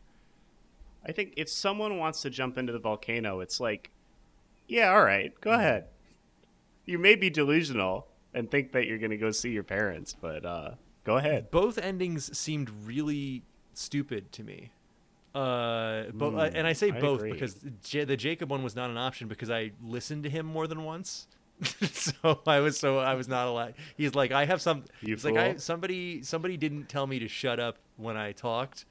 I think if someone wants to jump into the volcano, it's like, yeah, all right, go mm-hmm. ahead. You may be delusional and think that you're going to go see your parents, but uh, go ahead. Both endings seemed really stupid to me. Uh, but, mm, uh, and I say I both agree. because J- the Jacob one was not an option because I listened to him more than once. so I was so I was not allowed. He's like, I have some. He's like, I, somebody somebody didn't tell me to shut up when I talked,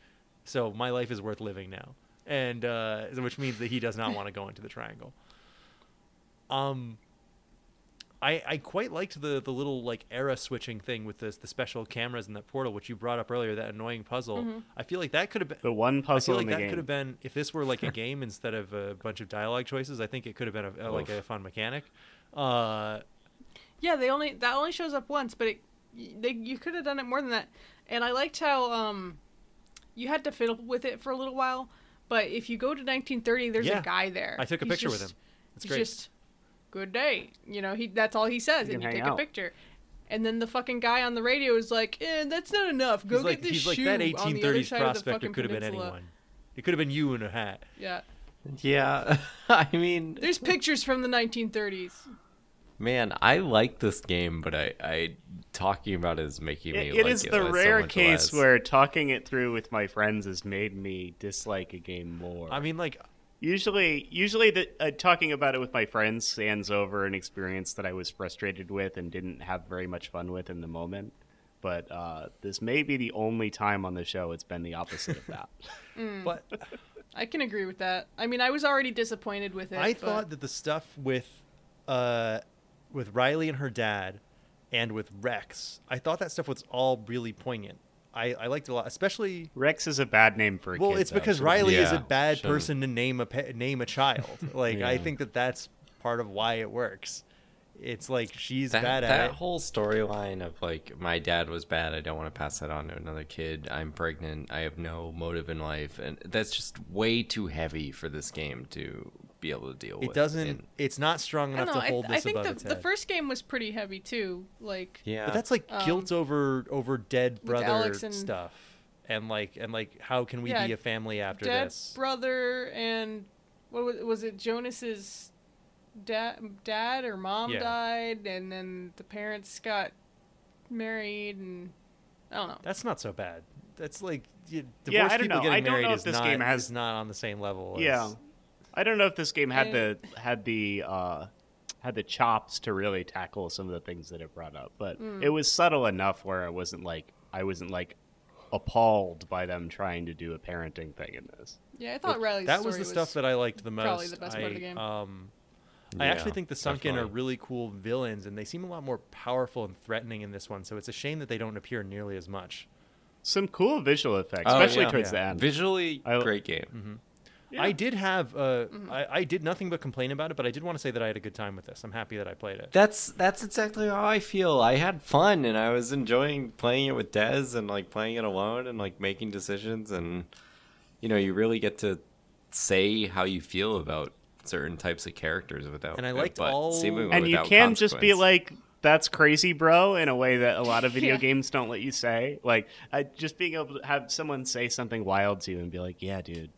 so my life is worth living now. And uh, which means that he does not want to go into the triangle. Um. I, I quite liked the, the little like era switching thing with this the special cameras in that portal, which you brought up earlier, that annoying puzzle. Mm-hmm. I feel like that could have been the one puzzle. I feel like in the that game. could have been if this were like a game instead of a bunch of dialogue choices. I think it could have been a, a, like a fun mechanic. Uh, yeah, they only that only shows up once, but it, they, you could have done it more than that. And I liked how um, you had to fiddle with it for a little while. But if you go to nineteen thirty, there's yeah. a guy there. I took a he's picture just, with him. It's great. Just, good day, you know, he that's all he says, you and you take out. a picture, and then the fucking guy on the radio is like, eh, that's not enough, go he's get like, this he's shoe like that eighteen thirties prospector could have been anyone. It could have been you in a hat. Yeah, yeah. I mean, there's pictures from the nineteen thirties. Man, I like this game, but I, I talking about it is making me. It, it like is it the rare so case less. where talking it through with my friends has made me dislike a game more. I mean, like. Usually, usually the, uh, talking about it with my friends sands over an experience that I was frustrated with and didn't have very much fun with in the moment. But uh, this may be the only time on the show it's been the opposite of that. mm. But I can agree with that. I mean, I was already disappointed with it. I but... thought that the stuff with uh, with Riley and her dad and with Rex, I thought that stuff was all really poignant. I, I liked it a lot, especially... Rex is a bad name for a well, kid. Well, it's though, because so Riley yeah, is a bad shouldn't. person to name a pe- name a child. Like, yeah. I think that that's part of why it works. It's like, she's that, bad at that it. That whole storyline of, like, my dad was bad, I don't want to pass that on to another kid, I'm pregnant, I have no motive in life, and that's just way too heavy for this game to be able to deal it with. It doesn't... And, it's not strong enough know, to hold I, this I above the, its head. I think the first game was pretty heavy, too. Like... Yeah. But that's, like, um, guilt over over dead brother and, stuff. And, like, and like how can we yeah, be a family after dead this? Dead brother and... What was, was it? Jonas's... Dad, dad or mom yeah. died, and then the parents got married, and I don't know. That's not so bad. That's like you, divorced yeah, people know. getting married is not, game has... is not on the same level. Yeah, as... I don't know if this game had and... the had the uh, had the chops to really tackle some of the things that it brought up, but mm. it was subtle enough where I wasn't like I wasn't like appalled by them trying to do a parenting thing in this. Yeah, I thought Riley's that was the stuff was that I liked the most. Probably the best I, part of the game. Um, I yeah, actually think the Sunken definitely. are really cool villains, and they seem a lot more powerful and threatening in this one, so it's a shame that they don't appear nearly as much. Some cool visual effects, oh, especially yeah, towards yeah. the end. Visually, I, great game. Mm-hmm. Yeah. I did have, uh, mm-hmm. I, I did nothing but complain about it, but I did want to say that I had a good time with this. I'm happy that I played it. That's that's exactly how I feel. I had fun, and I was enjoying playing it with Dez and like playing it alone and like making decisions, and you know, you really get to say how you feel about certain types of characters without and I liked all and you can just be like that's crazy, bro, in a way that a lot of video yeah. games don't let you say. Like, I, just being able to have someone say something wild to you and be like, yeah, dude.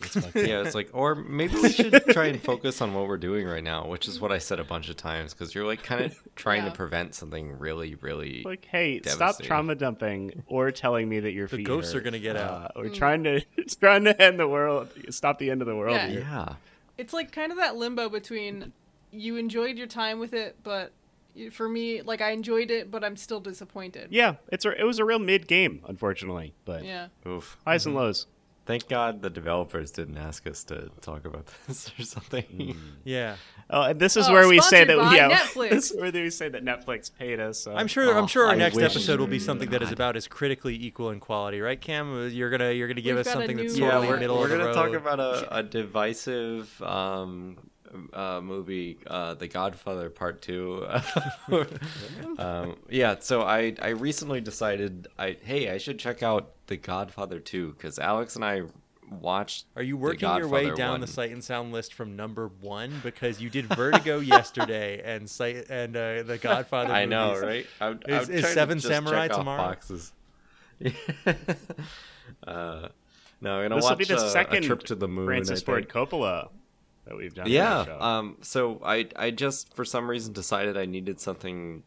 It's like, yeah, it's like, or maybe we should try and focus on what we're doing right now, which is what I said a bunch of times, because you're like kind of trying yeah. to prevent something really, really like, hey, stop trauma dumping or telling me that your the feet ghosts hurt. Are gonna get uh, out. We're mm. trying to trying to end the world, stop the end of the world. Yeah. yeah, it's like kind of that limbo between you enjoyed your time with it, but for me, like I enjoyed it, but I'm still disappointed. Yeah, it's a, it was a real mid game, unfortunately, but yeah, oof, highs mm-hmm. and lows. Thank God the developers didn't ask us to talk about this or something. Mm. Yeah. Oh, and this is oh, where we say that we, yeah, Netflix. This is where we say that Netflix paid us. So. I'm sure. Oh, I'm sure our I next wish. episode will be something God. that is about as critically equal in quality, right, Cam? You're gonna you're gonna give We've us something that's yeah, totally we're, middle we're of the road. We're gonna talk about a, a divisive. Um, Uh, movie, uh, The Godfather Part Two. um, yeah, so I, I recently decided, I hey, I should check out The Godfather Two because Alex and I watched. Are you working your way down one. the Sight and Sound list from number one because you did Vertigo yesterday and Sight and uh, The Godfather? I movies. know, right? I'm, is, I'm is Seven to Samurai tomorrow? uh, no, I'm gonna this watch will be the uh, second A Trip to the Moon. Francis Ford Coppola. That we've done. Yeah. Um, so I, I just for some reason decided I needed something,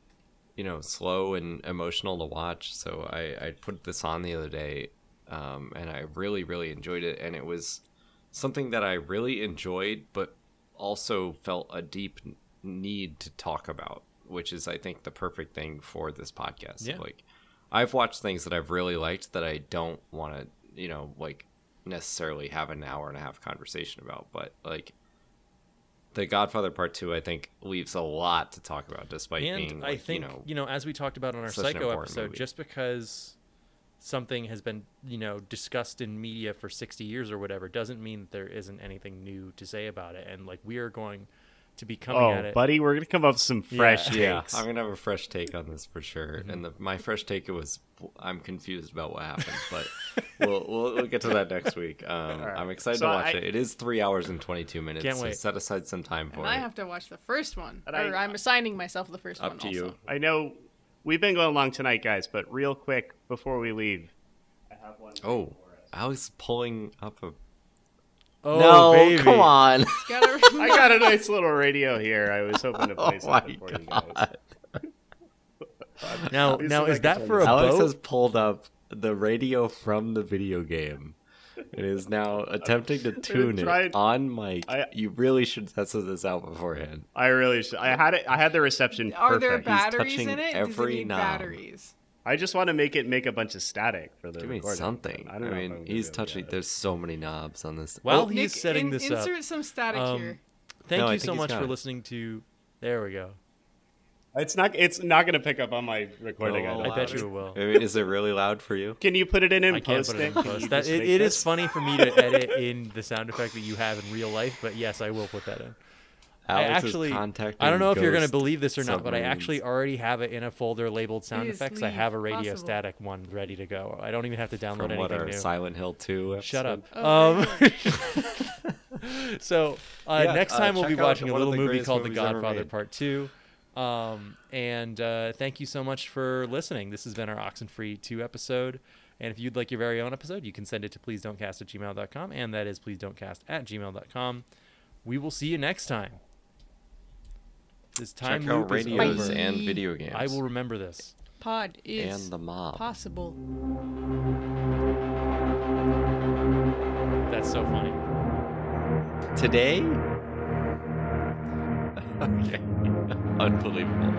you know, slow and emotional to watch. So I, I put this on the other day, um, and I really, really enjoyed it. And it was something that I really enjoyed, but also felt a deep need to talk about, which is, I think, the perfect thing for this podcast. Yeah. Like, I've watched things that I've really liked that I don't want to, you know, like necessarily have an hour and a half conversation about, but like. The Godfather Part Two, I think, leaves a lot to talk about, despite and being, like, I think, you know, you know, as we talked about on our Psycho episode, movie. Just because something has been, you know, discussed in media for sixty years or whatever, doesn't mean that there isn't anything new to say about it. And like, we are going to be coming oh, at it, buddy. We're gonna come up with some fresh yeah. takes. Yeah, I'm gonna have a fresh take on this for sure. Mm-hmm. And the, my fresh take was, I'm confused about what happened, but we'll, we'll we'll get to that next week. Um, right. I'm excited so to watch I, it. It is three hours and twenty-two minutes. Can't wait. So set aside some time for and it. I have to watch the first one. Or I, I'm assigning myself the first up one. Up to also. you. I know we've been going long tonight, guys, but real quick before we leave, I have one. Oh, I was pulling up a. Oh, no, baby. Come on. I got a nice little radio here. I was hoping to play something oh for you guys. now, now is that for a Alex boat? Has pulled up the radio from the video game. It is now attempting to tune it on mic. I, you really should test this out beforehand. I really should. I had it. I had the reception Are perfect. There batteries He's touching in it? Every Does it need batteries? I just want to make it make a bunch of static for the Give me recording. something. I, don't I know mean, he's touching. There's so many knobs on this. While well, he's Nick, setting in, this insert up, insert some static um, here. Thank no, you so much for it. listening to. There we go. It's not. It's not going to pick up on my recording. No, I, I bet you it will. I mean, is it really loud for you? Can you put it in in I post? Can't put it in post. that, it it is funny for me to edit in the sound effect that you have in real life, but yes, I will put that in. Alex I actually, I don't know if you're going to believe this or not, but I actually already have it in a folder labeled sound effects. I have a radio possible. static one ready to go. I don't even have to download From anything what are new. Silent Hill two. Episode? Shut up. Oh, um, so uh, yeah, next time uh, we'll be watching a little movie called The Godfather Part Two. Um, and uh, thank you so much for listening. This has been our Oxenfree two episode. And if you'd like your very own episode, you can send it to please don't cast at gmail dot com. And that is please don't cast at gmail dot com. We will see you next time. This time Check out radios and video games. I will remember this. Pod is and the mob. possible. That's so funny. Today? Okay. Unbelievable.